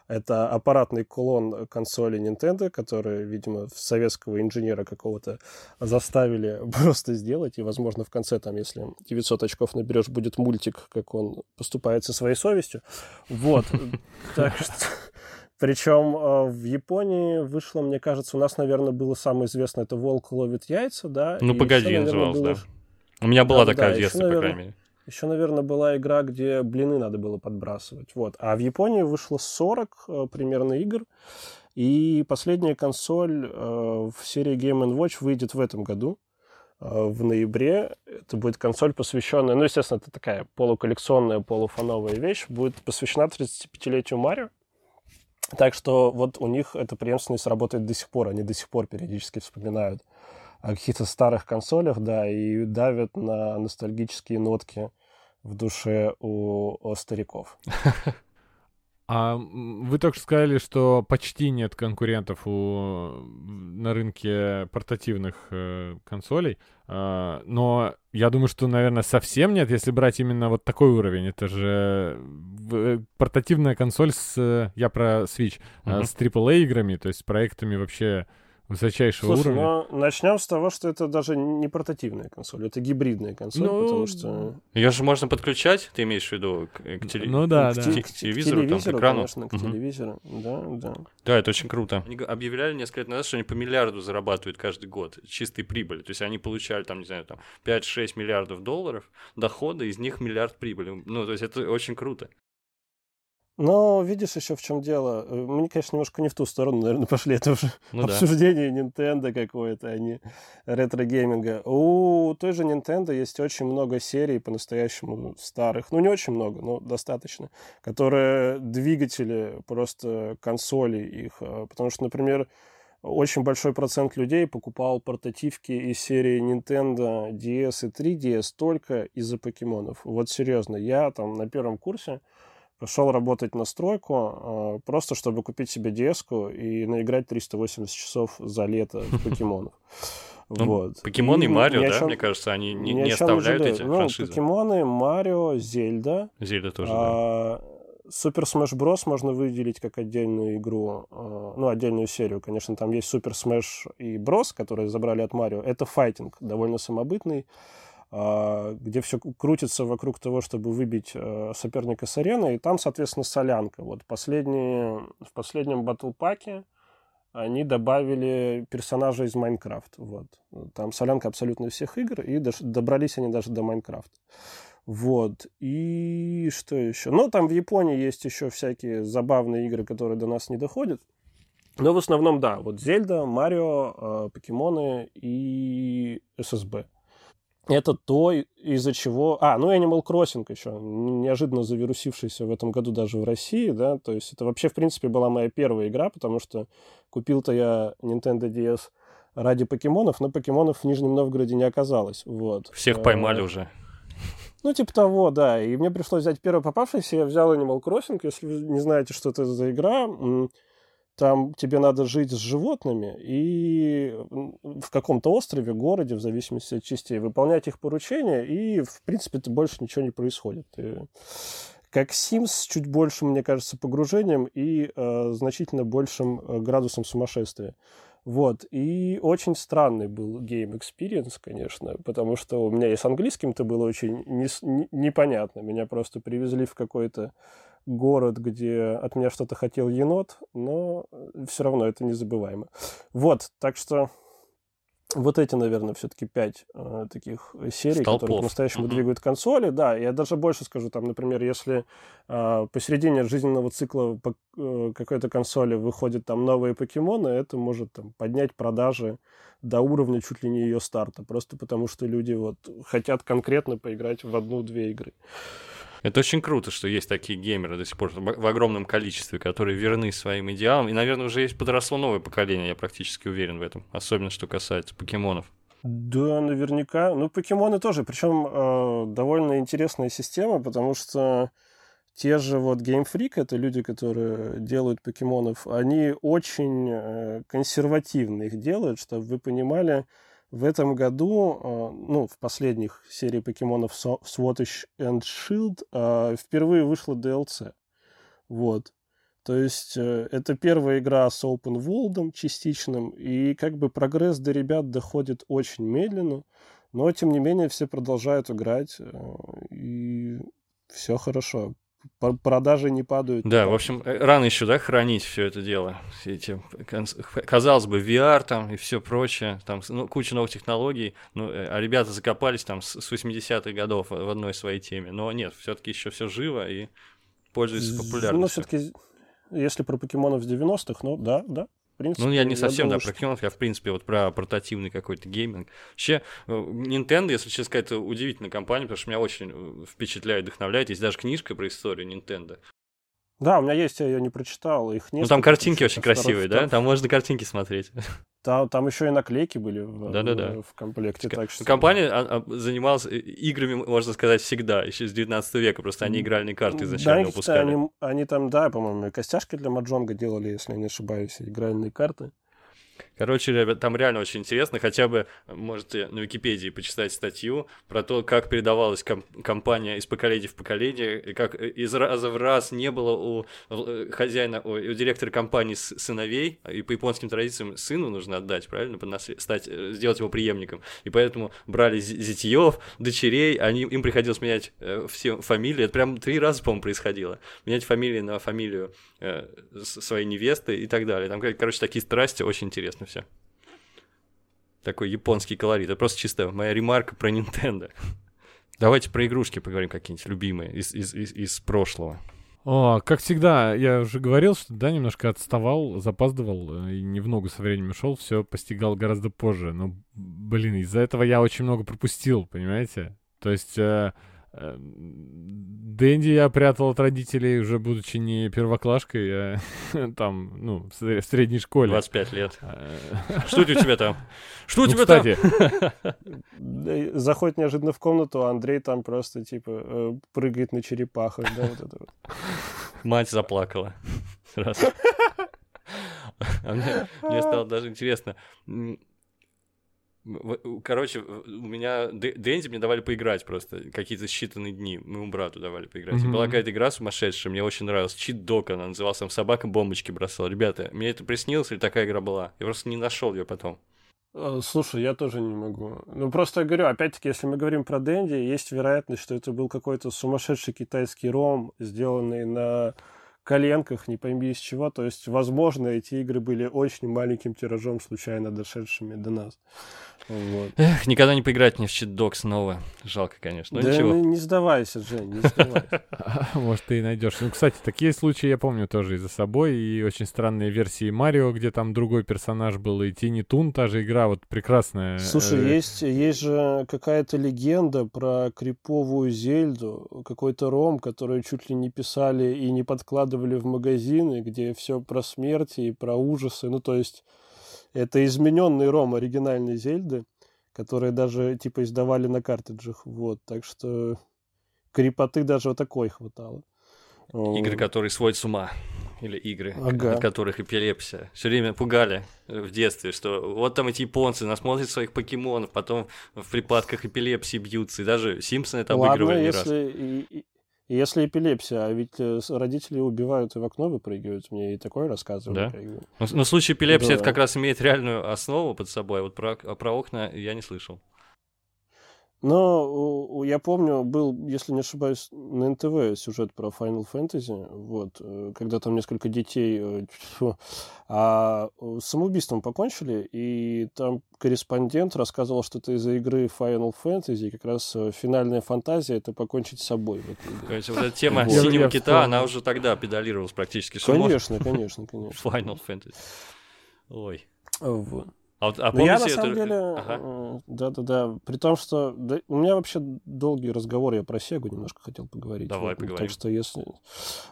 Это аппаратный кулон консоли Nintendo, который, видимо, советского инженера какого-то заставили просто сделать. И, возможно, в конце, там, если 900 очков наберешь, будет мультик, как он поступает со своей совестью. Вот. Так что... Причем в Японии вышло, мне кажется, у нас, наверное, было самое известное — это «Волк ловит яйца», да? Ну, «Погоди» называлось, да. У меня была такая в детстве, по крайней мере. Еще, наверное, была игра, где блины надо было подбрасывать. Вот. А в Японии вышло 40 примерно игр. И последняя консоль в серии Game & Watch выйдет в этом году, в ноябре. Это будет консоль, посвященная... Ну, естественно, это такая полуколлекционная, полуфановая вещь. Будет посвящена 35-летию Марио. Так что вот у них эта преемственность работает до сих пор. Они до сих пор периодически вспоминают о каких-то старых консолях, да, и давят на ностальгические нотки в душе у стариков. А вы только что сказали, что почти нет конкурентов на рынке портативных консолей, но я думаю, что, наверное, совсем нет, если брать именно вот такой уровень. Это же портативная консоль с... Я про Switch. С AAA-играми, то есть с проектами вообще... высочайшего уровня. Слушай, ну, начнем с того, что это даже не портативная консоль, это гибридная консоль, ну, потому что... Ее же можно подключать, ты имеешь в виду, к телевизору, к экрану? Конечно, к телевизору, да. Да, это очень круто. Они объявляли несколько лет назад, что они по миллиарду зарабатывают каждый год чистой прибыли, то есть они получали, там, не знаю, там, 5-6 миллиардов долларов дохода, из них миллиард прибыли. Ну, то есть это очень круто. Но видишь еще в чем дело. Мы, конечно, немножко не в ту сторону, наверное, пошли. Это уже обсуждение Nintendo какое-то, а не ретро-гейминга. У той же Nintendo есть очень много серий по-настоящему старых. Ну, не очень много, но достаточно. Которые двигатели просто консолей их. Потому что, например, очень большой процент людей покупал портативки из серии Nintendo DS и 3DS только из-за покемонов. Вот серьезно, я там на первом курсе Пошел работать на стройку, просто чтобы купить себе DS-ку и наиграть 380 часов за лето в покемонов. Вот. Покемоны и Марио, да, мне кажется, они не оставляют эти франшизы. Покемоны, Марио, Зельда. Зельда тоже, да. Супер Smash Bros. Можно выделить как отдельную игру, ну, отдельную серию. Конечно, там есть Супер Smash и Bros, которые забрали от Марио. Это файтинг, довольно самобытный, где все крутится вокруг того, чтобы выбить соперника с арены. И там, соответственно, солянка. Вот в последнем батлпаке они добавили персонажа из Майнкрафта. Вот. Там солянка абсолютно всех игр, и добрались они даже до Майнкрафта. Вот. И что еще? Ну, там в Японии есть еще всякие забавные игры, которые до нас не доходят. Но в основном, да, вот Зельда, Марио, покемоны и ССБ. Это то, из-за чего... ну Animal Crossing еще, неожиданно завирусившийся в этом году даже в России, да, то есть это вообще, в принципе, была моя первая игра, потому что купил-то я Nintendo DS ради покемонов, но покемонов в Нижнем Новгороде не оказалось, вот. Всех поймали уже. Ну, типа того, да, и мне пришлось взять первый попавшийся, я взял Animal Crossing, если вы не знаете, что это за игра... Там тебе надо жить с животными и в каком-то острове, городе, в зависимости от частей, выполнять их поручения, и, в принципе, больше ничего не происходит. И как Sims с чуть большим, мне кажется, погружением и значительно большим градусом сумасшествия. Вот. И очень странный был гейм-экспириенс, конечно, потому что у меня и с английским-то было очень непонятно. Меня просто привезли в какой-то город, где от меня что-то хотел енот, но все равно это незабываемо. Вот, так что вот эти, наверное, все-таки 5 таких серий, столпов, которые по-настоящему двигают консоли. Да, я даже больше скажу, там, например, если посередине жизненного цикла какой-то консоли выходят там новые покемоны, это может там поднять продажи до уровня чуть ли не ее старта, просто потому что люди вот хотят конкретно поиграть в одну-две игры. Это очень круто, что есть такие геймеры до сих пор в огромном количестве, которые верны своим идеалам. И, наверное, уже есть подросло новое поколение, я практически уверен в этом. Особенно, что касается покемонов. Да, наверняка. Ну, покемоны тоже. Причем довольно интересная система, потому что те же вот Game Freak, это люди, которые делают покемонов, они очень консервативно их делают, чтобы вы понимали. В этом году, ну, в последних серии покемонов Sword and Shield впервые вышла DLC. Вот. То есть это первая игра с Open World'ом частичным, и как бы прогресс до ребят доходит очень медленно, но, тем не менее, все продолжают играть, и все хорошо. Продажи не падают. Да, в общем, рано еще, да, хранить все это дело. Все эти, казалось бы, VR там и все прочее, там куча новых технологий, а ребята закопались там с 80-х годов в одной своей теме. Но нет, все-таки еще все живо и пользуется популярностью. Ну, все-таки, если про покемонов с 90-х, ну да. В принципе, я не совсем думаю, про покемонов, я в принципе вот про портативный какой-то гейминг. Вообще, Nintendo, если честно сказать, это удивительная компания, потому что меня очень впечатляет, вдохновляет. Есть даже книжка про историю Nintendo. Да, у меня есть, я ее не прочитал. Их несколько. Ну там картинки очень красивые, да? Там можно картинки смотреть. Там еще и наклейки были в комплекте. Так что... Компания занималась играми, можно сказать, всегда, еще с 19 века. Просто они игральные карты изначально выпускали. Они там, да, по-моему, костяшки для маджонга делали, если я не ошибаюсь, игральные карты. Короче, там реально очень интересно. Хотя бы можете на Википедии почитать статью про то, как передавалась компания из поколения в поколение, и как из раза в раз не было у хозяина, у директора компании сыновей, и по японским традициям сыну нужно отдать, правильно, сделать его преемником. И поэтому брали зятьев, дочерей, им приходилось менять все фамилии. Это прям 3 раза, по-моему, происходило. Менять фамилии на фамилию своей невесты и так далее. Там, короче, такие страсти, очень интересно. Все. Такой японский колорит. Это просто чисто моя ремарка про Nintendo. Давайте про игрушки поговорим какие-нибудь любимые из прошлого. Как всегда, я уже говорил, что да, немножко отставал, запаздывал и не в ногу со временем шел, все постигал гораздо позже. Но, блин, из-за этого я очень много пропустил, понимаете? То есть Дэнди я прятал от родителей, уже будучи не первоклашкой, а там, в средней школе. 25 лет. Что у тебя там? Что у тебя там? Кстати, заходит неожиданно в комнату, а Андрей там просто, прыгает на черепахах, да, вот это вот. Мать заплакала сразу. Мне стало даже интересно. Короче, у меня... Денди мне давали поиграть просто. Какие-то считанные дни. Моему брату давали поиграть. Mm-hmm. И была какая-то игра сумасшедшая. Мне очень нравилась. Чит-дог она называлась. Там собака бомбочки бросала. Ребята, мне это приснилось или такая игра была? Я просто не нашел ее потом. Слушай, я тоже не могу. Ну, просто я говорю, опять-таки, если мы говорим про Денди, есть вероятность, что это был какой-то сумасшедший китайский ром, сделанный на коленках, не пойми из чего. То есть, возможно, эти игры были очень маленьким тиражом, случайно дошедшими до нас. Вот. Эх, никогда не поиграть мне в чит-дог снова. Жалко, конечно. Да ничего. Не сдавайся, Жень, не сдавайся. Может, ты и найдешь. Ну, кстати, такие случаи я помню тоже и за собой. И очень странные версии Марио, где там другой персонаж был. И Тини Тун, та же игра, вот прекрасная. Слушай, есть же какая-то легенда про криповую Зельду, какой-то ром, который чуть ли не писали и не подкладывали в магазины, где все про смерти и про ужасы. Ну, то есть... Это измененный ром оригинальной Зельды, которые даже, типа, издавали на картриджах, вот, так что крипоты даже вот такой хватало. Игры, которые сводят с ума, или игры, от которых эпилепсия. Все время пугали в детстве, что вот там эти японцы насмотрят своих покемонов, потом в припадках эпилепсии бьются, и даже Симпсоны это обыгрывали не раз. Если эпилепсия, а ведь родители убивают и в окно выпрыгивают, мне и такое рассказывали. Да? Но в случае эпилепсии это как раз имеет реальную основу под собой, а вот про окна я не слышал. Но я помню, был, если не ошибаюсь, на НТВ сюжет про Final Fantasy, вот, когда там несколько детей самоубийством покончили, и там корреспондент рассказывал, что это из-за игры Final Fantasy, как раз финальная фантазия — это покончить с собой. Вот эта тема синего кита, она уже тогда педалировалась практически. Конечно. Final Fantasy. Ой. Вот. А я на самом деле... Да. При том, что у меня вообще долгий разговор, я про Сегу немножко хотел поговорить. Давай поговорим. Так что если...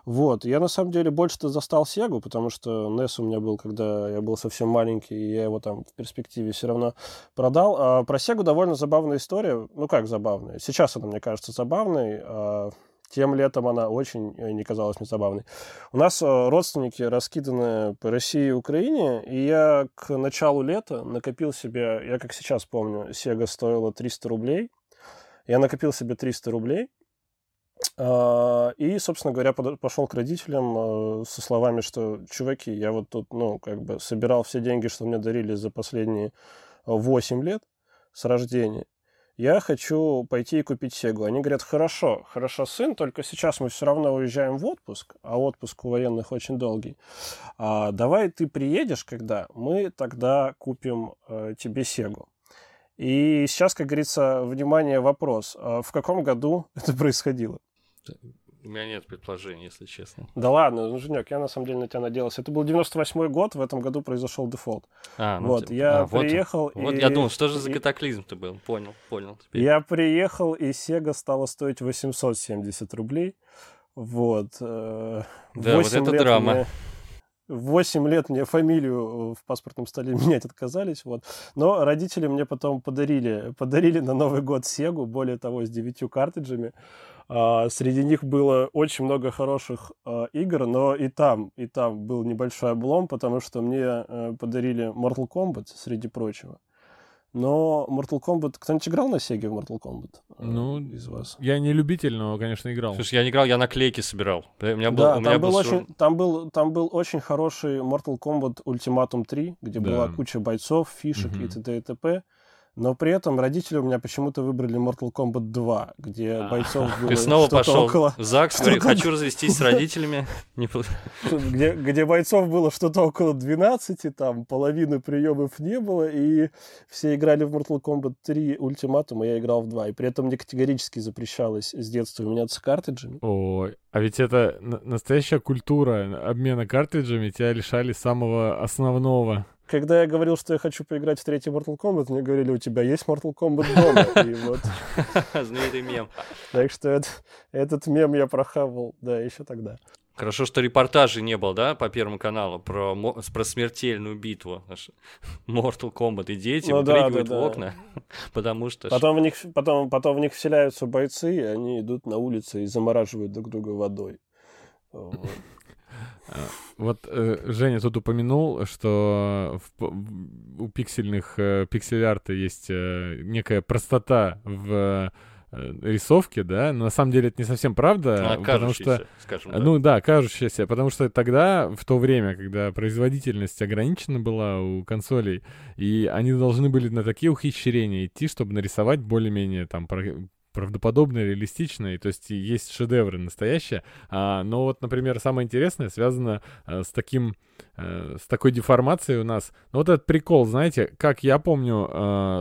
Вот, я на самом деле больше-то застал Сегу, потому что NES у меня был, когда я был совсем маленький, и я его там в перспективе все равно продал. А про Сегу довольно забавная история. Ну как забавная? Сейчас она, мне кажется, забавной, тем летом она очень не казалась мне забавной. У нас родственники раскиданы по России и Украине, и я к началу лета накопил себе, я как сейчас помню, Sega стоила 300 рублей. Я накопил себе 300 рублей и, собственно говоря, пошел к родителям со словами, что, чуваки, я вот тут, собирал все деньги, что мне дарили за последние 8 лет с рождения. Я хочу пойти и купить Сегу. Они говорят, хорошо, сын, только сейчас мы все равно уезжаем в отпуск, а отпуск у военных очень долгий. Давай ты приедешь, когда мы тогда купим тебе Сегу. И сейчас, как говорится, внимание, вопрос. В каком году это происходило? У меня нет предположений, если честно. Да ладно, Женек, я на самом деле на тебя надеялся. Это был 98-й год, в этом году произошел дефолт. Я приехал. Вот я думал, что же за катаклизм-то был? Понял. Теперь. Я приехал, и Sega стала стоить 870 рублей. Вот. Да, вот это драма. 8 лет мне фамилию в паспортном столе менять отказались. Вот. Но родители мне потом подарили на Новый год Сегу, более того, с 9 картриджами. Среди них было очень много хороших игр, но и там был небольшой облом, потому что мне подарили Mortal Kombat, среди прочего. Но Mortal Kombat... Кто-нибудь играл на Сеге в Mortal Kombat из вас? Я не любитель, но, конечно, играл. Слушай, я не играл, я наклейки собирал. Там был очень хороший Mortal Kombat Ultimatum 3, где была куча бойцов, фишек и т.д. и т.п. Но при этом родители у меня почему-то выбрали Mortal Kombat 2, где бойцов было что-то. Ты снова пошел в ЗАГС, говорит, хочу развестись с родителями. Где бойцов было что-то около 12, там половины приемов не было, и все играли в Mortal Kombat 3 Ultimatum, а я играл в 2. И при этом мне категорически запрещалось с детства меняться картриджами. Ой, а ведь это настоящая культура обмена картриджами, тебя лишали самого основного. Когда я говорил, что я хочу поиграть в третий Mortal Kombat, мне говорили, у тебя есть Mortal Kombat дома, и вот. Знаменитый мем. Так что этот мем я прохавал, да, еще тогда. Хорошо, что репортажей не было, да, по Первому каналу про смертельную битву. Mortal Kombat, и дети выпрыгивают в окна, потому что... Потом в них вселяются бойцы, и они идут на улице и замораживают друг друга водой. Вот Женя тут упомянул, что у пиксельных пиксель-арта есть некая простота в рисовке, да, но на самом деле это не совсем правда, потому что, скажем, да. Ну да, кажущаяся, потому что тогда, в то время, когда производительность ограничена была у консолей, и они должны были на такие ухищрения идти, чтобы нарисовать более-менее там правдоподобно, реалистично, и то есть есть шедевры настоящие, но вот, например, самое интересное связано с такой деформацией у нас. Ну вот этот прикол, знаете, как я помню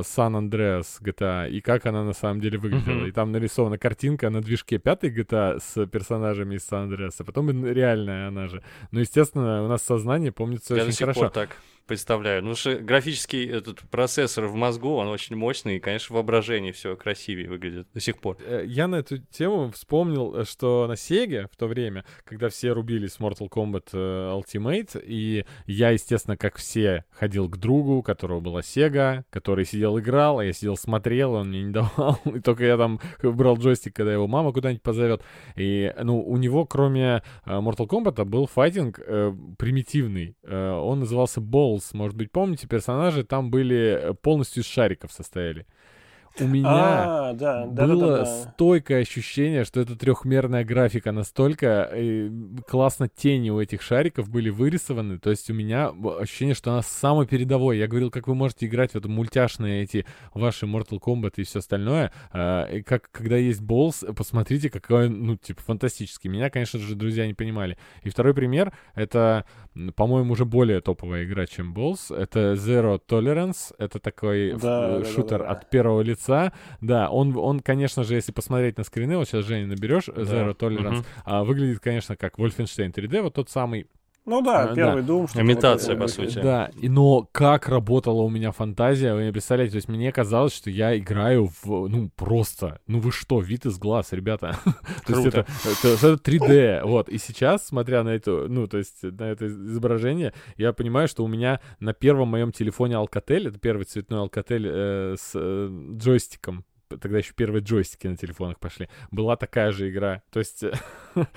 San Andreas GTA и как она на самом деле выглядела, и там нарисована картинка на движке 5-й GTA с персонажами из San Andreas, а потом реальная она же. Ну, естественно, у нас сознание помнится очень хорошо. Я до сих пор так представляю. Ну, что графический этот процессор в мозгу, он очень мощный, и, конечно, воображение все красивее выглядит до сих пор. Я на эту тему вспомнил, что на Sega в то время, когда все рубились с Mortal Kombat Ultimate, и я, естественно, как все, ходил к другу, у которого была Sega, который сидел играл, а я сидел смотрел, он мне не давал, и только я там брал джойстик, когда его мама куда-нибудь позовет. И, ну, у него, кроме Mortal Kombat, был файтинг примитивный. Он назывался Balls, может быть, помните, персонажи там были полностью из шариков состояли. У меня было стойкое ощущение, что это трехмерная графика, настолько классно тени у этих шариков были вырисованы, то есть у меня ощущение, что она самопередовой. Я говорил, как вы можете играть в это мультяшные эти ваши Mortal Kombat и все остальное, и как когда есть Balls, посмотрите, какой, ну, типа, фантастический. Меня, конечно же, друзья не понимали. И второй пример, это, по-моему, уже более топовая игра, чем Balls, это Zero Tolerance, это такой шутер от первого лица. Да, он, конечно же, если посмотреть на скрины, вот сейчас, Женя, наберешь Zero Tolerance, выглядит, конечно, как Wolfenstein 3D, вот тот самый. Ну да, первый Doom. Да. Имитация, по сути. Да, но как работала у меня фантазия, вы не представляете, то есть мне казалось, что я играю в, ну, просто, ну вы что, вид из глаз, ребята. То есть это 3D, вот. И сейчас, смотря на эту, ну, то есть на это изображение, я понимаю, что у меня на первом моем телефоне Alcatel, это первый цветной Alcatel с джойстиком, тогда еще первые джойстики на телефонах пошли. Была такая же игра. То есть,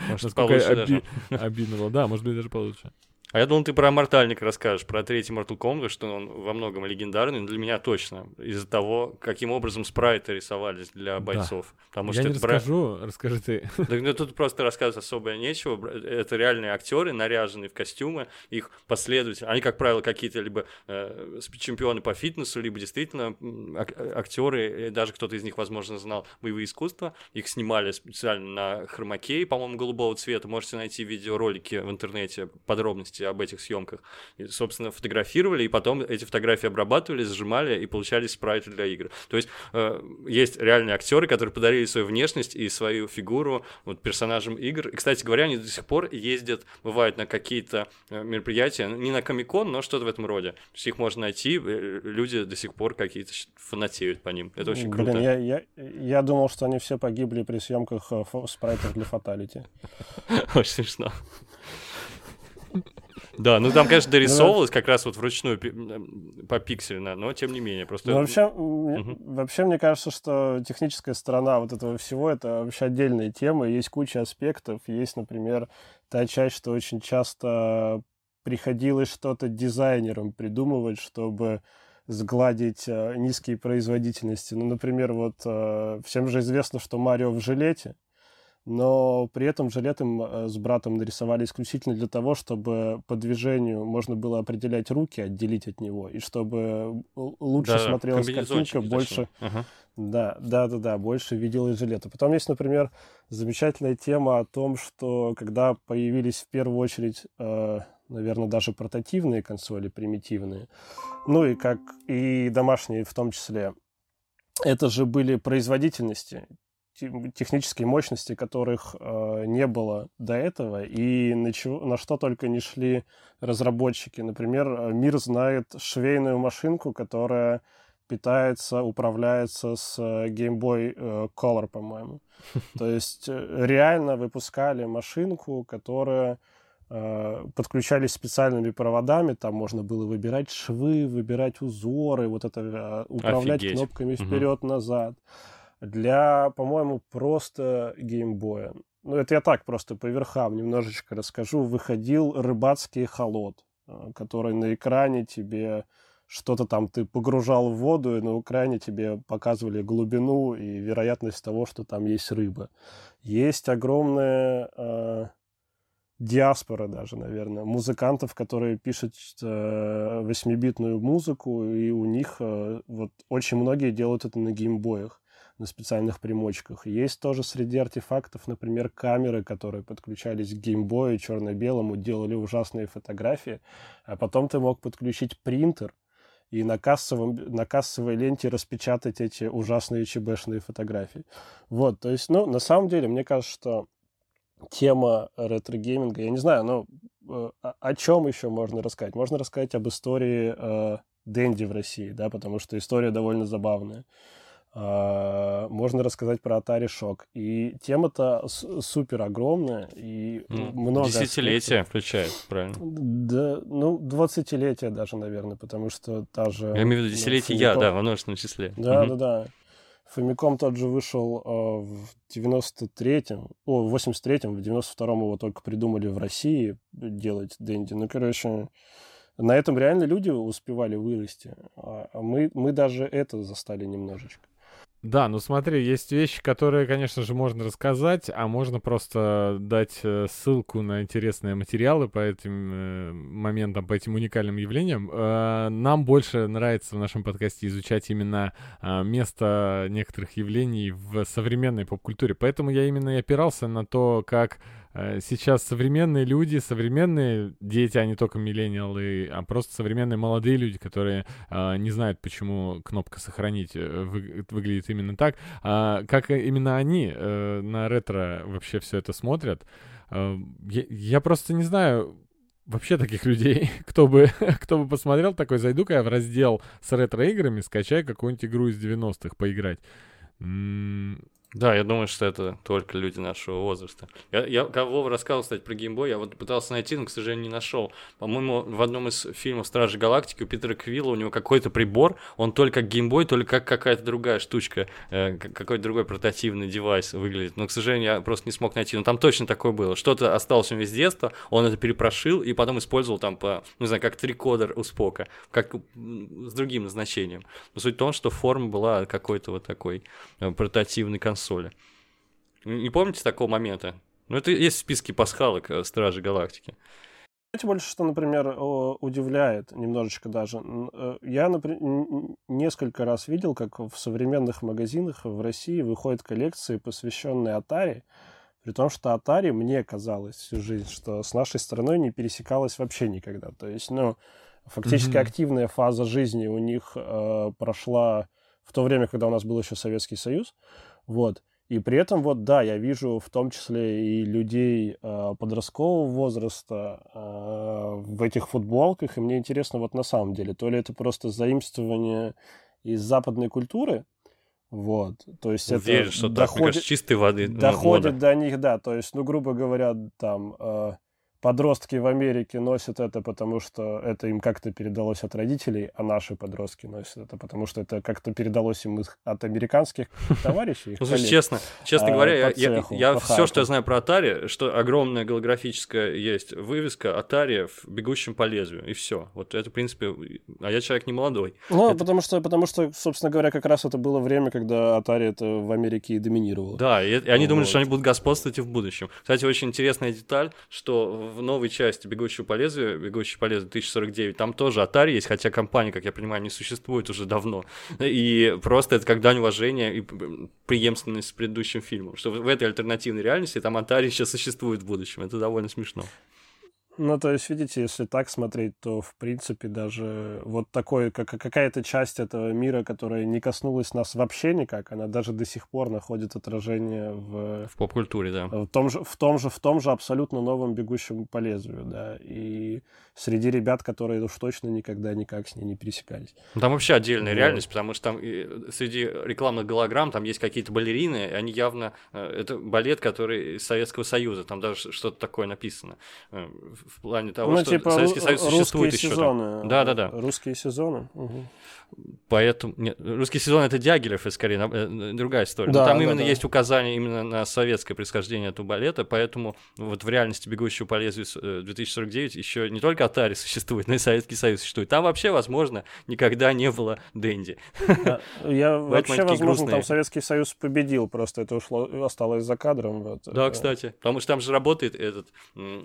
может, получше обидно было. Да, может быть, даже получше. А я думал, ты про Мортальник расскажешь, про третий Mortal Kombat, что он во многом легендарный, но для меня точно. Из-за того, каким образом спрайты рисовались для бойцов. Да. Потому я что не расскажу, расскажи ты. Да, ну, тут просто рассказывать особо нечего. Это реальные актеры, наряженные в костюмы, их последователи. Они, как правило, какие-то либо чемпионы по фитнесу, либо действительно актеры, даже кто-то из них, возможно, знал боевые искусства. Их снимали специально на хромакее, по-моему, голубого цвета. Можете найти видеоролики в интернете, подробности об этих съемках. И, собственно, фотографировали, и потом эти фотографии обрабатывали, зажимали, и получались спрайты для игр. То есть есть реальные актеры, которые подарили свою внешность и свою фигуру вот, персонажам игр. И, кстати говоря, они до сих пор ездят, бывают на какие-то мероприятия, не на Комик-кон, но что-то в этом роде. То есть их можно найти, люди до сих пор какие-то фанатеют по ним. Это очень круто. Блин, я думал, что они все погибли при съемках спрайтов для фаталити. Очень смешно. Да, ну там, конечно, дорисовывалось как раз вот вручную по пиксельно, но тем не менее просто. Ну, вообще, мне кажется, что техническая сторона вот этого всего — это вообще отдельная тема, есть куча аспектов, есть, например, та часть, что очень часто приходилось что-то дизайнерам придумывать, чтобы сгладить низкие производительности. Ну, например, вот всем же известно, что Марио в жилете. Но при этом жилет им с братом нарисовали исключительно для того, чтобы по движению можно было определять руки, отделить от него, и чтобы лучше смотрелась картинка, больше... Да, больше виделось жилета. Потом есть, например, замечательная тема о том, что когда появились в первую очередь... наверное, даже портативные консоли, примитивные, ну и как и домашние в том числе, это же были производительности, технические мощности, которых не было до этого, и на что только не шли разработчики. Например, мир знает швейную машинку, которая питается, управляется с Game Boy Color, по-моему. То есть реально выпускали машинку, которая подключались специальными проводами, там можно было выбирать швы, выбирать узоры, вот это управлять кнопками вперед-назад. Для, по-моему, просто геймбоя. ну это я так просто по верхам немножечко расскажу, выходил рыбацкий холод, который на экране тебе что-то там ты погружал в воду, и на экране тебе показывали глубину и вероятность того, что там есть рыба. Есть огромная диаспора даже, наверное, музыкантов, которые пишут 8-битную музыку, и у них вот очень многие делают это на геймбоях, на специальных примочках. Есть тоже среди артефактов, например, камеры, которые подключались к геймбою черно-белому, делали ужасные фотографии, а потом ты мог подключить принтер и на кассовой ленте распечатать эти ужасные ЧБшные фотографии. Вот, то есть, ну, на самом деле, мне кажется, что тема ретро-гейминга, я не знаю, но о чем еще можно рассказать? Можно рассказать об истории Дэнди в России, да, потому что история довольно забавная. Можно рассказать про Atari Shock. И тема-то супер огромная. И много десятилетия аспектов включает, правильно? Да, ну, 20-летие даже, наверное, потому что та же... Я имею в виду десятилетие, ну, да, во множественном числе. Да, да, да. Famicom тот же вышел в 93-м, в 83-м, в 92-м его только придумали в России делать Дэнди. Ну, короче, на этом реально люди успевали вырасти. А мы даже это застали немножечко. Да, ну смотри, есть вещи, которые, конечно же, можно рассказать, а можно просто дать ссылку на интересные материалы по этим моментам, по этим уникальным явлениям. Нам больше нравится в нашем подкасте изучать именно место некоторых явлений в современной поп-культуре. Поэтому я именно и опирался на то, как сейчас современные люди, современные дети, а не только миллениалы, а просто современные молодые люди, которые не знают, почему кнопка «Сохранить» выглядит именно так, как именно они на ретро вообще все это смотрят. Я просто не знаю вообще таких людей, кто бы посмотрел такой, зайду-ка я в раздел с ретро-играми, скачай какую-нибудь игру из 90-х, поиграть. Да, я думаю, что это только люди нашего возраста. Когда Вова рассказывал, кстати, про геймбой, я вот пытался найти, но, к сожалению, не нашел. По-моему, в одном из фильмов «Стражи Галактики» у Питера Квилла у него какой-то прибор, он то ли как геймбой, то ли как какая-то другая штучка, какой-то другой портативный девайс выглядит. Но, к сожалению, я просто не смог найти. Но там точно такое было. Что-то осталось у него с детства, он это перепрошил и потом использовал там, по, не знаю, как трикодер у Спока, как с другим назначением. Но суть в том, что форма была какой-то вот такой портативной консоли. Не помните такого момента? Ну, это есть в списке пасхалок «Стражи Галактики». Знаете, больше, что, например, удивляет немножечко даже. Я, например, несколько раз видел, как в современных магазинах в России выходят коллекции, посвященные Atari, при том, что Atari, мне казалось всю жизнь, что с нашей страной не пересекалась вообще никогда. То есть, ну, фактически активная фаза жизни у них прошла в то время, когда у нас был еще Советский Союз. Вот. И при этом, вот, да, я вижу в том числе и людей подросткового возраста в этих футболках, и мне интересно, вот на самом деле, то ли это просто заимствование из западной культуры, вот, то есть уверен, это что доходит, так, кажется, чистой воды, доходит до них, да, то есть, ну, грубо говоря, там... Подростки в Америке носят это, потому что это им как-то передалось от родителей, а наши подростки носят это, потому что это как-то передалось им от американских товарищей. Ну, слушай, честно говоря, я все, что я знаю про Atari, что огромная голографическая есть вывеска Atari в «Бегущем по лезвию», и все. Вот это, в принципе, а я человек не молодой. Ну, потому что, собственно говоря, как раз это было время, когда Atari это в Америке и доминировало. Да, и они думали, что они будут господствовать и в будущем. Кстати, очень интересная деталь, что в новой части «Бегущего по лезвию» 1049, там тоже Atari есть, хотя компания, как я понимаю, не существует уже давно. И просто это как дань уважения и преемственность с предыдущим фильмом. Что в этой альтернативной реальности там Atari еще существует в будущем. Это довольно смешно. Ну, то есть, видите, если так смотреть, то, в принципе, даже вот такой, какая-то часть этого мира, которая не коснулась нас вообще никак, она даже до сих пор находит отражение в поп-культуре, да. В том же абсолютно новом «Бегущем по лезвию», да, и среди ребят, которые уж точно никогда никак с ней не пересекались. Там вообще отдельная реальность, потому что там среди рекламных голограмм там есть какие-то балерины, и они явно... Это балет, который из Советского Союза, там даже что-то такое написано. в плане того, ну, что типа Советский Союз существует еще. Сезоны. Да. Русские сезоны. Угу. Поэтому нет, русский сезон — это Дягилев, и скорее другая история. Да, там именно есть указание именно на советское происхождение Туалета, поэтому вот в реальности «Бегущего по лезвию» 2049 еще не только Atari существует, но и Советский Союз существует. Там вообще, возможно, никогда не было Дэнди. Я вообще, возможно, там Советский Союз победил, просто это ушло, осталось за кадром. Да, кстати, потому что там же работает этот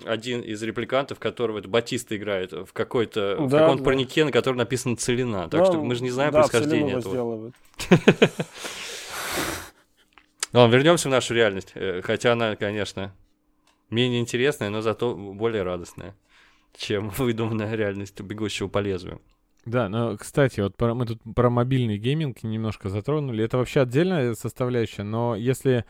один из репликантов, которого Батиста играет в каком-то парнике, на котором написано «Целина». Так что мы не знаю происхождение этого. Ну, вернемся в нашу реальность. Хотя она, конечно, менее интересная, но зато более радостная, чем выдуманная реальность «Бегущего по лезвию». Да, но, кстати, вот мы тут про мобильный гейминг немножко затронули. Это вообще отдельная составляющая, но если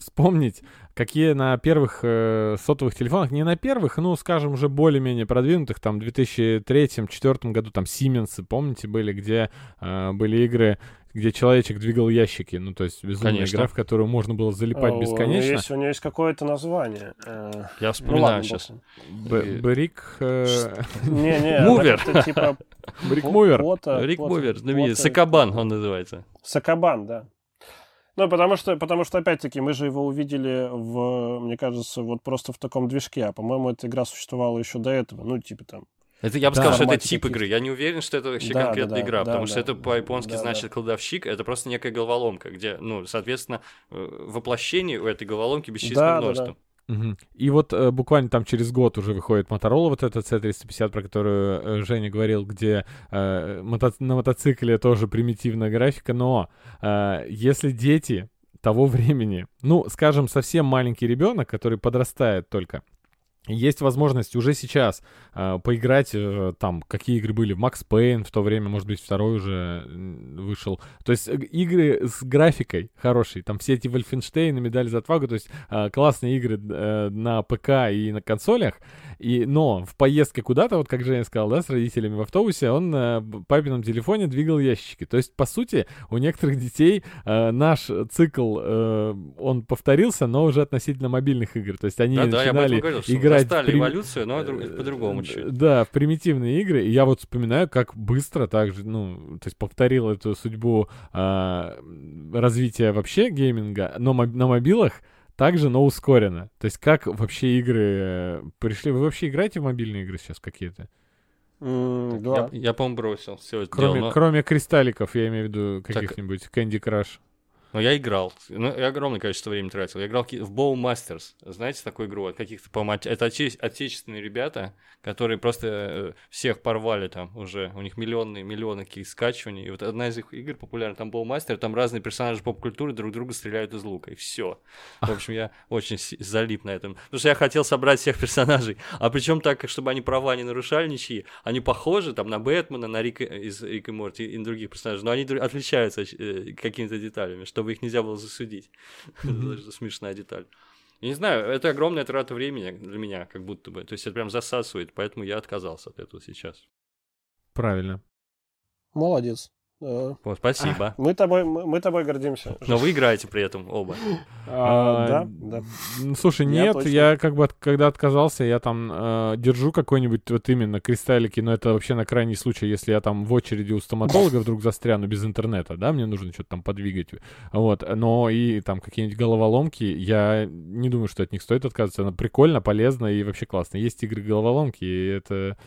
вспомнить, какие на первых сотовых телефонах, не на первых, ну, скажем, уже более-менее продвинутых, там, в 2003-2004 году, там, Сименсы, помните, были, где были игры, где человечек двигал ящики, ну, то есть безумная игра, в которую можно было залипать бесконечно. У нее есть какое-то название. Я вспоминаю сейчас. Брик... Мувер! Брик Мувер, Сакабан он называется. Сакабан, да. Ну, потому что, опять-таки, мы же его увидели, мне кажется, вот просто в таком движке. А, по-моему, эта игра существовала еще до этого. Ну, типа там... Это, я бы сказал, что это тип игры. Я не уверен, что это вообще конкретная игра, потому что это по-японски значит «кладовщик». Это просто некая головоломка, где, ну, соответственно, воплощений у этой головоломки бесчисленное множество. Угу. И вот буквально там через год уже выходит Motorola, вот эта C350, про которую Женя говорил, где на мотоцикле тоже примитивная графика, но если дети того времени, ну, скажем, совсем маленький ребенок, который подрастает только, есть возможность уже сейчас поиграть, там, какие игры были, Max Payne в то время, может быть, второй уже вышел. То есть игры с графикой хорошей, там все эти Wolfenstein, Медаль за отвагу, то есть классные игры на ПК и на консолях, но в поездке куда-то, вот как Женя сказал, да, с родителями в автобусе, он на папином телефоне двигал ящики. То есть, по сути, у некоторых детей наш цикл, он повторился, но уже относительно мобильных игр. То есть они начинали играть. Достали эволюцию, но по-другому чуть. Да, в примитивные игры. И я вот вспоминаю, как быстро так же, ну, то есть повторил эту судьбу развития вообще гейминга, но на мобилах также, но ускорено. То есть как вообще игры пришли? Вы вообще играете в мобильные игры сейчас какие-то? Да. Я по-моему, бросил все это дело. Кроме кристалликов, я имею в виду каких-нибудь Candy Crush. Но я играл. Ну, я огромное количество времени тратил. Я играл в Bowmasters. Знаете такую игру? От каких-то, по-моему, это отечественные ребята, которые просто всех порвали там уже. У них миллионы каких-то скачиваний. И вот одна из их игр популярна, там Bowmaster, там разные персонажи поп-культуры друг друга стреляют из лука. И все. В общем, я очень залип на этом. Потому что я хотел собрать всех персонажей. А причем так, чтобы они права не нарушали ничьи. Они похожи там на Бэтмена, на Рика из Рик и Морти и других персонажей. Но они отличаются какими-то деталями, что чтобы их нельзя было засудить. Это смешная деталь. Я не знаю, это огромная трата времени для меня, как будто бы. То есть это прям засасывает, поэтому я отказался от этого сейчас. Правильно. Молодец. Вот, спасибо. Мы тобой гордимся. Но вы играете при этом оба. Да. Слушай, нет, я как бы когда отказался, я там держу какой-нибудь вот именно кристаллики, но это вообще на крайний случай, если я там в очереди у стоматолога вдруг застряну без интернета, да, мне нужно что-то там подвигать. Вот, но и там какие-нибудь головоломки, я не думаю, что от них стоит отказываться, она прикольно, полезно и вообще классно. Есть игры-головоломки, и это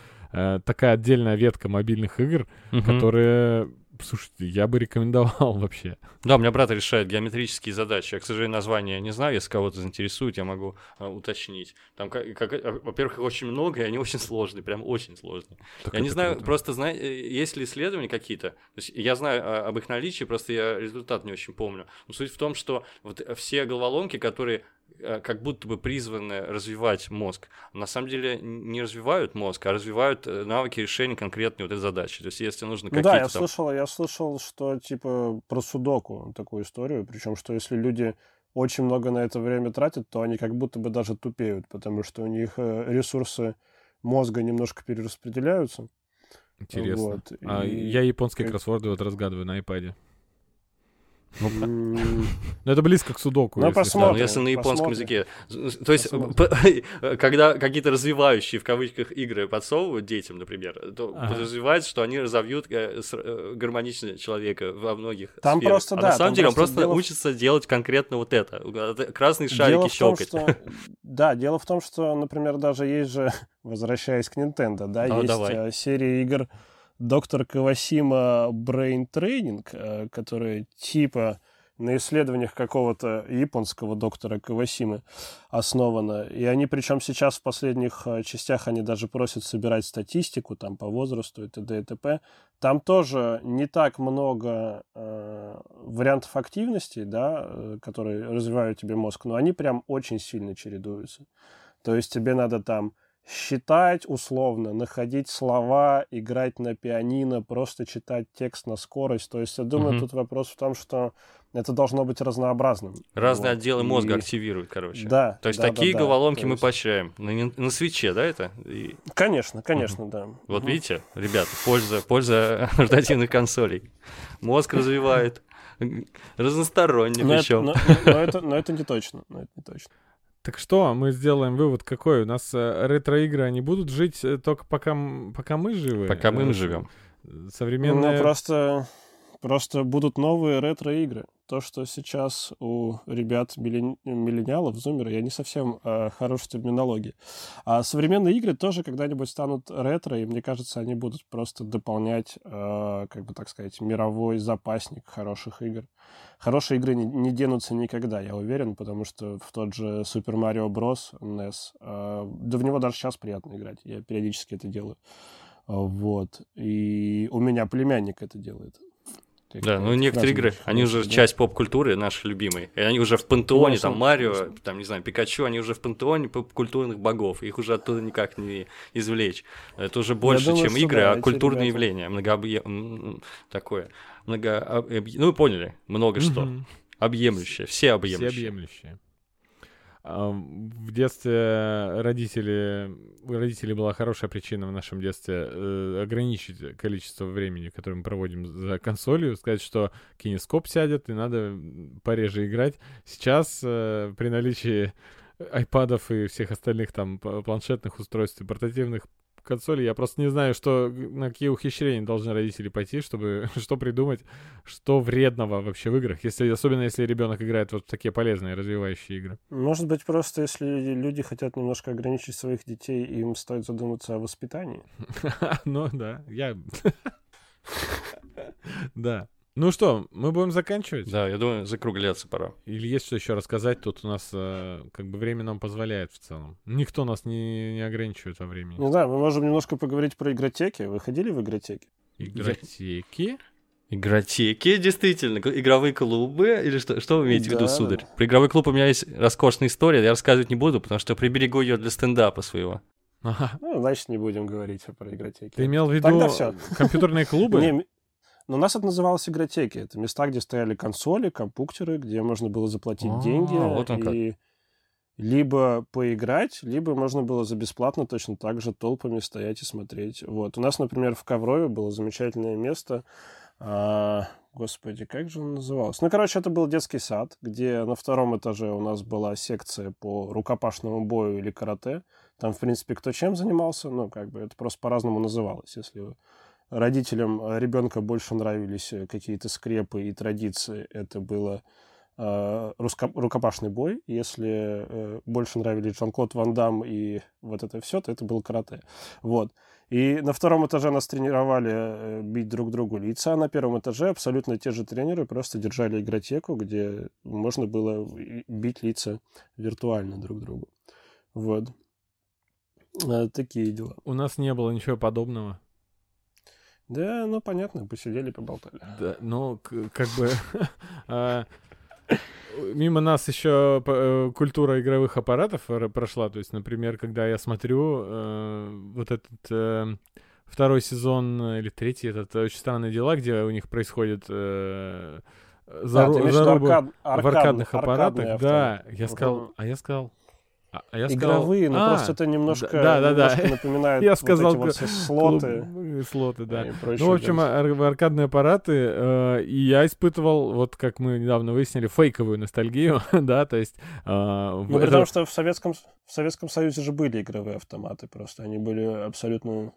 такая отдельная ветка мобильных игр, которые... Слушайте, я бы рекомендовал вообще. Да, у меня брат решает геометрические задачи. Я, к сожалению, название не знаю. Если кого-то заинтересует, я могу уточнить. Там, во-первых, их очень много, и они очень сложные, прям очень сложные. Так я не знаю, круто. Просто есть ли исследования какие-то. То есть я знаю об их наличии, просто я результат не очень помню. Но суть в том, что вот все головоломки, которые... как будто бы призваны развивать мозг. На самом деле не развивают мозг, а развивают навыки решения конкретной вот этой задачи. То есть если нужно какие-то... Да, я слышал, что типа про судоку такую историю, причем что если люди очень много на это время тратят, то они как будто бы даже тупеют, потому что у них ресурсы мозга немножко перераспределяются. Интересно. Вот, я японские кроссворды вот разгадываю на iPad. Но это близко к судоку. Ну, посмотрим. Если на японском языке. То есть, когда какие-то развивающие, в кавычках, игры подсовывают детям, например, то подразумевается, что они разовьют гармонично человека во многих сферах. А на самом деле он просто учится делать конкретно вот это. Красные шарики щелкать. Да, дело в том, что, например, даже есть же, возвращаясь к Nintendo, да, есть серия игр «Доктор Кавасима Brain Training», которая типа на исследованиях какого-то японского доктора Кавасимы основана. И они, причем сейчас в последних частях, они даже просят собирать статистику там по возрасту и т.д. и т.п. Там тоже не так много вариантов активностей, да, которые развивают тебе мозг, но они прям очень сильно чередуются. То есть тебе надо там считать условно, находить слова, играть на пианино, просто читать текст на скорость. То есть, я думаю, тут вопрос в том, что это должно быть разнообразным. Разные отделы мозга активируют, короче. Да. То есть, такие головоломки мы поощряем. На свитче, да, это? И... Конечно, да. Вот видите, ребята, польза портативных консолей. Мозг развивает. Разносторонне причем. Но это не точно. Так что, мы сделаем вывод какой? У нас ретро-игры, они будут жить только пока мы живы? Пока мы живем. Современные... Ну, просто будут новые ретро-игры. То, что сейчас у ребят миллениалов, зумеров, я не совсем хорош в терминологии. А современные игры тоже когда-нибудь станут ретро, и мне кажется, они будут просто дополнять, как бы так сказать, мировой запасник хороших игр. Хорошие игры не денутся никогда, я уверен, потому что в тот же Super Mario Bros. NES, да в него даже сейчас приятно играть, я периодически это делаю. Вот. И у меня племянник это делает. Да, ну некоторые игры, они уже часть поп-культуры, наши любимые. И они уже в пантеоне, там, Марио, там, не знаю, Пикачу, они уже в пантеоне поп-культурных богов. Их уже оттуда никак не извлечь. Это уже больше, чем игры, а культурное явление. Такое. Ну, вы поняли, много что. Объемлющее, все объемлющее. В детстве родители была хорошая причина в нашем детстве ограничить количество времени, которое мы проводим за консолью, сказать, что кинескоп сядет и надо пореже играть. Сейчас при наличии айпадов и всех остальных там планшетных устройств и портативных консолей, я просто не знаю, на какие ухищрения должны родители пойти, чтобы что придумать, что вредного вообще в играх, особенно если ребенок играет вот в такие полезные, развивающие игры. Может быть, просто если люди хотят немножко ограничить своих детей, им стоит задуматься о воспитании. Ну да, Да. Ну что, мы будем заканчивать? Да, я думаю, закругляться пора. Или есть что еще рассказать? Тут у нас как бы время нам позволяет в целом. Никто нас не ограничивает во времени. Ну да, мы можем немножко поговорить про игротеки. Вы ходили в игротеки? Игротеки? Игротеки, действительно. Игровые клубы или что? Что вы имеете в виду, сударь? Про игровой клуб у меня есть роскошная история. Я рассказывать не буду, потому что приберегу ее для стендапа своего. Ага. Ну, значит, не будем говорить про игротеки. Ты имел в виду компьютерные клубы? Но у нас это называлось игротеки. Это места, где стояли консоли, компьютеры, где можно было заплатить деньги. Вот он как. Либо поиграть, либо можно было за бесплатно точно так же толпами стоять и смотреть. Вот. У нас, например, в Коврове было замечательное место. Господи, как же оно называлось? Ну, короче, это был детский сад, где на втором этаже у нас была секция по рукопашному бою или карате. Там, в принципе, кто чем занимался. Ну, как бы это просто по-разному называлось, если вы... Родителям ребенка больше нравились какие-то скрепы и традиции. Это было рукопашный бой. Если больше нравились Жан-Клод Ван Дамм и вот это все, то это было карате. Вот. И на втором этаже нас тренировали бить друг другу лица. А на первом этаже абсолютно те же тренеры просто держали игротеку, где можно было бить лица виртуально друг другу. Вот. Такие дела. У нас не было ничего подобного. Да, ну понятно, посидели, поболтали. Да, ну, как бы... Мимо нас еще культура игровых аппаратов прошла. То есть, например, когда я смотрю вот этот второй сезон или третий, этот «Очень странные дела», где у них происходит... заруба в аркадных аппаратах. Да, я сказал... А я сказал... Я сказал... Игровые, но просто это немножко, немножко напоминает я сказал, вот эти вот слоты. Слоты, да. Ну, в общем, аркадные аппараты. И я испытывал, вот как мы недавно выяснили, фейковую ностальгию. Да, то есть... Ну, потому что в Советском Союзе же были игровые автоматы просто. Они были абсолютно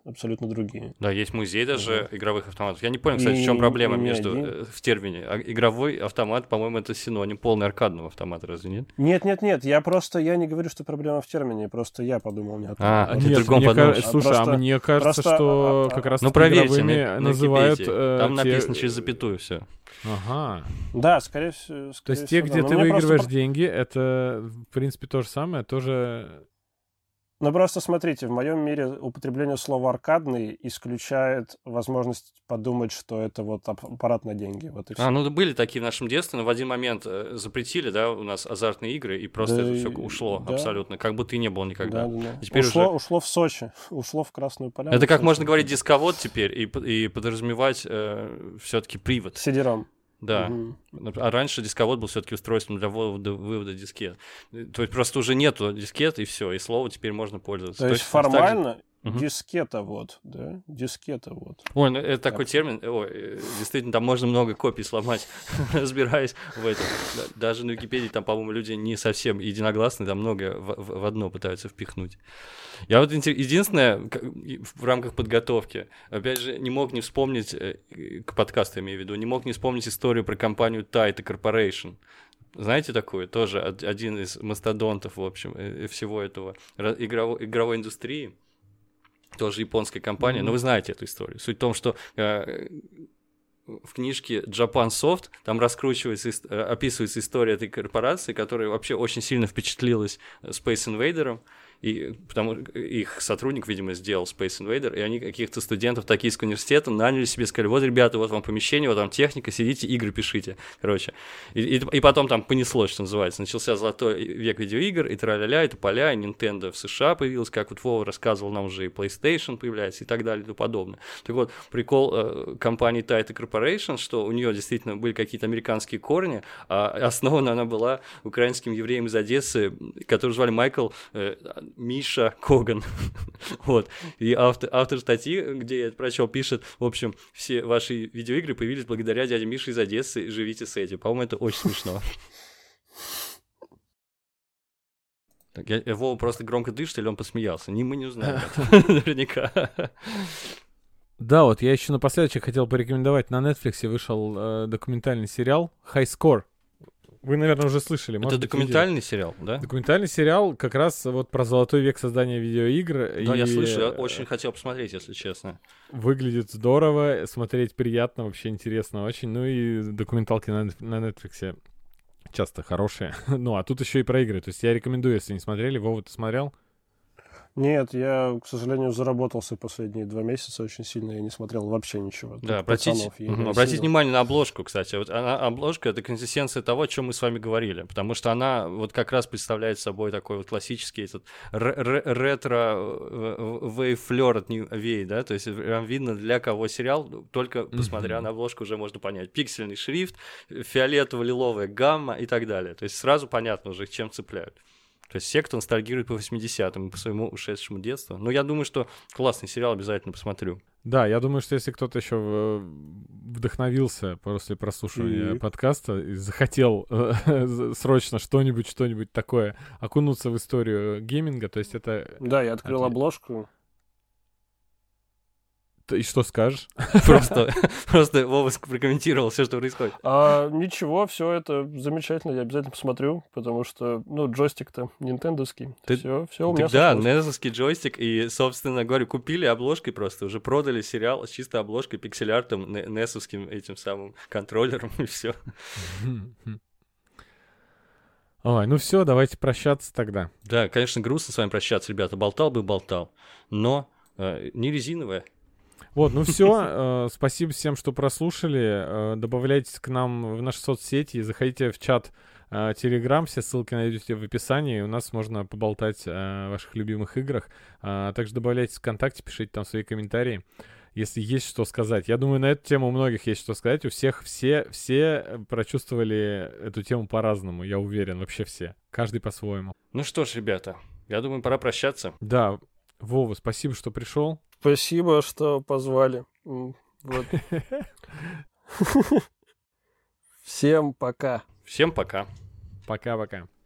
другие. Да, есть музей даже игровых автоматов. Я не понял, кстати, в чем проблема между... В термине. Игровой автомат, по-моему, это синоним полный аркадного автомата, разве нет? Нет. Я не говорю, что проблема в термине, просто я подумал не о том. Слушай, а мне кажется, что как раз игровыми называют... Там написано через запятую все. Ага. Да, скорее всего. То есть те, где ты выигрываешь деньги, это, в принципе, то же самое, тоже... Ну, просто смотрите, в моем мире употребление слова «аркадный» исключает возможность подумать, что это вот аппарат на деньги. Вот и все. Были такие в нашем детстве, но в один момент запретили, да, у нас азартные игры, и просто это все ушло абсолютно, как будто и не было никогда. Да. Ушло в Сочи, ушло в Красную Поляну. Это как можно говорить «дисковод» теперь и подразумевать все-таки привод. CD-ROM. Да. Угу. А раньше дисковод был все-таки устройством для вывода дискет. То есть просто уже нету дискет, и все, и слово теперь можно пользоваться. То есть формально дискетовод, да? Дискетовод. Ой, ну это такой термин. Ой, действительно, там можно много копий сломать, разбираясь в этом. Даже на Википедии там, по-моему, люди не совсем единогласны, там много в одно пытаются впихнуть. Я вот единственное, в рамках подготовки, опять же, не мог не вспомнить, к подкасту имею в виду, не мог не вспомнить историю про компанию Taito Corporation. Знаете такую? Тоже один из мастодонтов, в общем, всего этого игровой индустрии. Тоже японская компания, но вы знаете эту историю. Суть в том, что в книжке Japan Soft там раскручивается, описывается история этой корпорации, которая вообще очень сильно впечатлилась Space Invader'ом, и потому их сотрудник, видимо, сделал Space Invader, и они каких-то студентов Токийского университета наняли себе, сказали, вот, ребята, вот вам помещение, вот вам техника, сидите, игры пишите, короче. И потом там понеслось, что называется. Начался золотой век видеоигр, и тра-ля-ля, и тополя, и Nintendo в США появилась, как вот Вова рассказывал нам уже, и PlayStation появляется, и так далее, и тому подобное. Так вот, прикол компании Taito Corporation, что у нее действительно были какие-то американские корни, а основана она была украинским евреем из Одессы, которого звали Майкл... Миша Коган. Вот. И автор статьи, где я это прочел, пишет: в общем, все ваши видеоигры появились благодаря дяде Мише из Одессы. Живите с этим. По-моему, это очень смешно. Так, Вова просто громко дышит, или он посмеялся? Мы не узнаем это. Наверняка. Да, вот я еще напоследок хотел порекомендовать. На Netflix вышел документальный сериал High Score. Вы, наверное, уже слышали. Это документальный сериал, да? Документальный сериал как раз вот про золотой век создания видеоигр. Да, я слышал, я очень хотел посмотреть, если честно. Выглядит здорово, смотреть приятно, вообще интересно очень. Ну и документалки на Netflix часто хорошие. Ну, а тут еще и про игры. То есть я рекомендую, если не смотрели. Вова, ты смотрел? Нет, я, к сожалению, заработался последние 2 месяца очень сильно, я не смотрел вообще ничего. Да, обратите внимание на обложку, кстати. Вот она, обложка — это консистенция того, о чем мы с вами говорили, потому что она вот как раз представляет собой такой вот классический этот ретро-вейфлёр от New Wave, да, то есть видно, для кого сериал, только посмотря на обложку уже можно понять. Пиксельный шрифт, фиолетово-лиловая гамма и так далее. То есть сразу понятно уже, чем цепляют. То есть все, кто ностальгирует по 80-м, по своему ушедшему детству. Но я думаю, что классный сериал, обязательно посмотрю. Да, я думаю, что если кто-то еще вдохновился после прослушивания подкаста и захотел срочно что-нибудь такое, окунуться в историю гейминга, то есть это... Да, я открыл обложку. И что скажешь? Просто Вова прокомментировал все, что происходит. Ничего, все это замечательно, я обязательно посмотрю, потому что, джойстик-то нинтендовский. Все у меня. Да, нинтендовский джойстик, и, собственно говоря, купили обложкой просто, уже продали сериал с чисто обложкой, пиксель-артом, несовским этим самым контроллером, и все. Ой, все, давайте прощаться тогда. Да, конечно, грустно с вами прощаться, ребята, болтал, но не резиновая. Вот, все. Спасибо всем, что прослушали. Добавляйтесь к нам в наши соцсети, заходите в чат Telegram, все ссылки найдете в описании. У нас можно поболтать о ваших любимых играх. Также добавляйтесь в ВКонтакте, пишите там свои комментарии, если есть что сказать. Я думаю, на эту тему у многих есть что сказать. У всех все прочувствовали эту тему по-разному, я уверен, вообще все. Каждый по-своему. Ну что ж, ребята... Я думаю, пора прощаться. Да, Вова, спасибо, что пришел. Спасибо, что позвали. Вот. Всем пока. Всем пока. Пока-пока.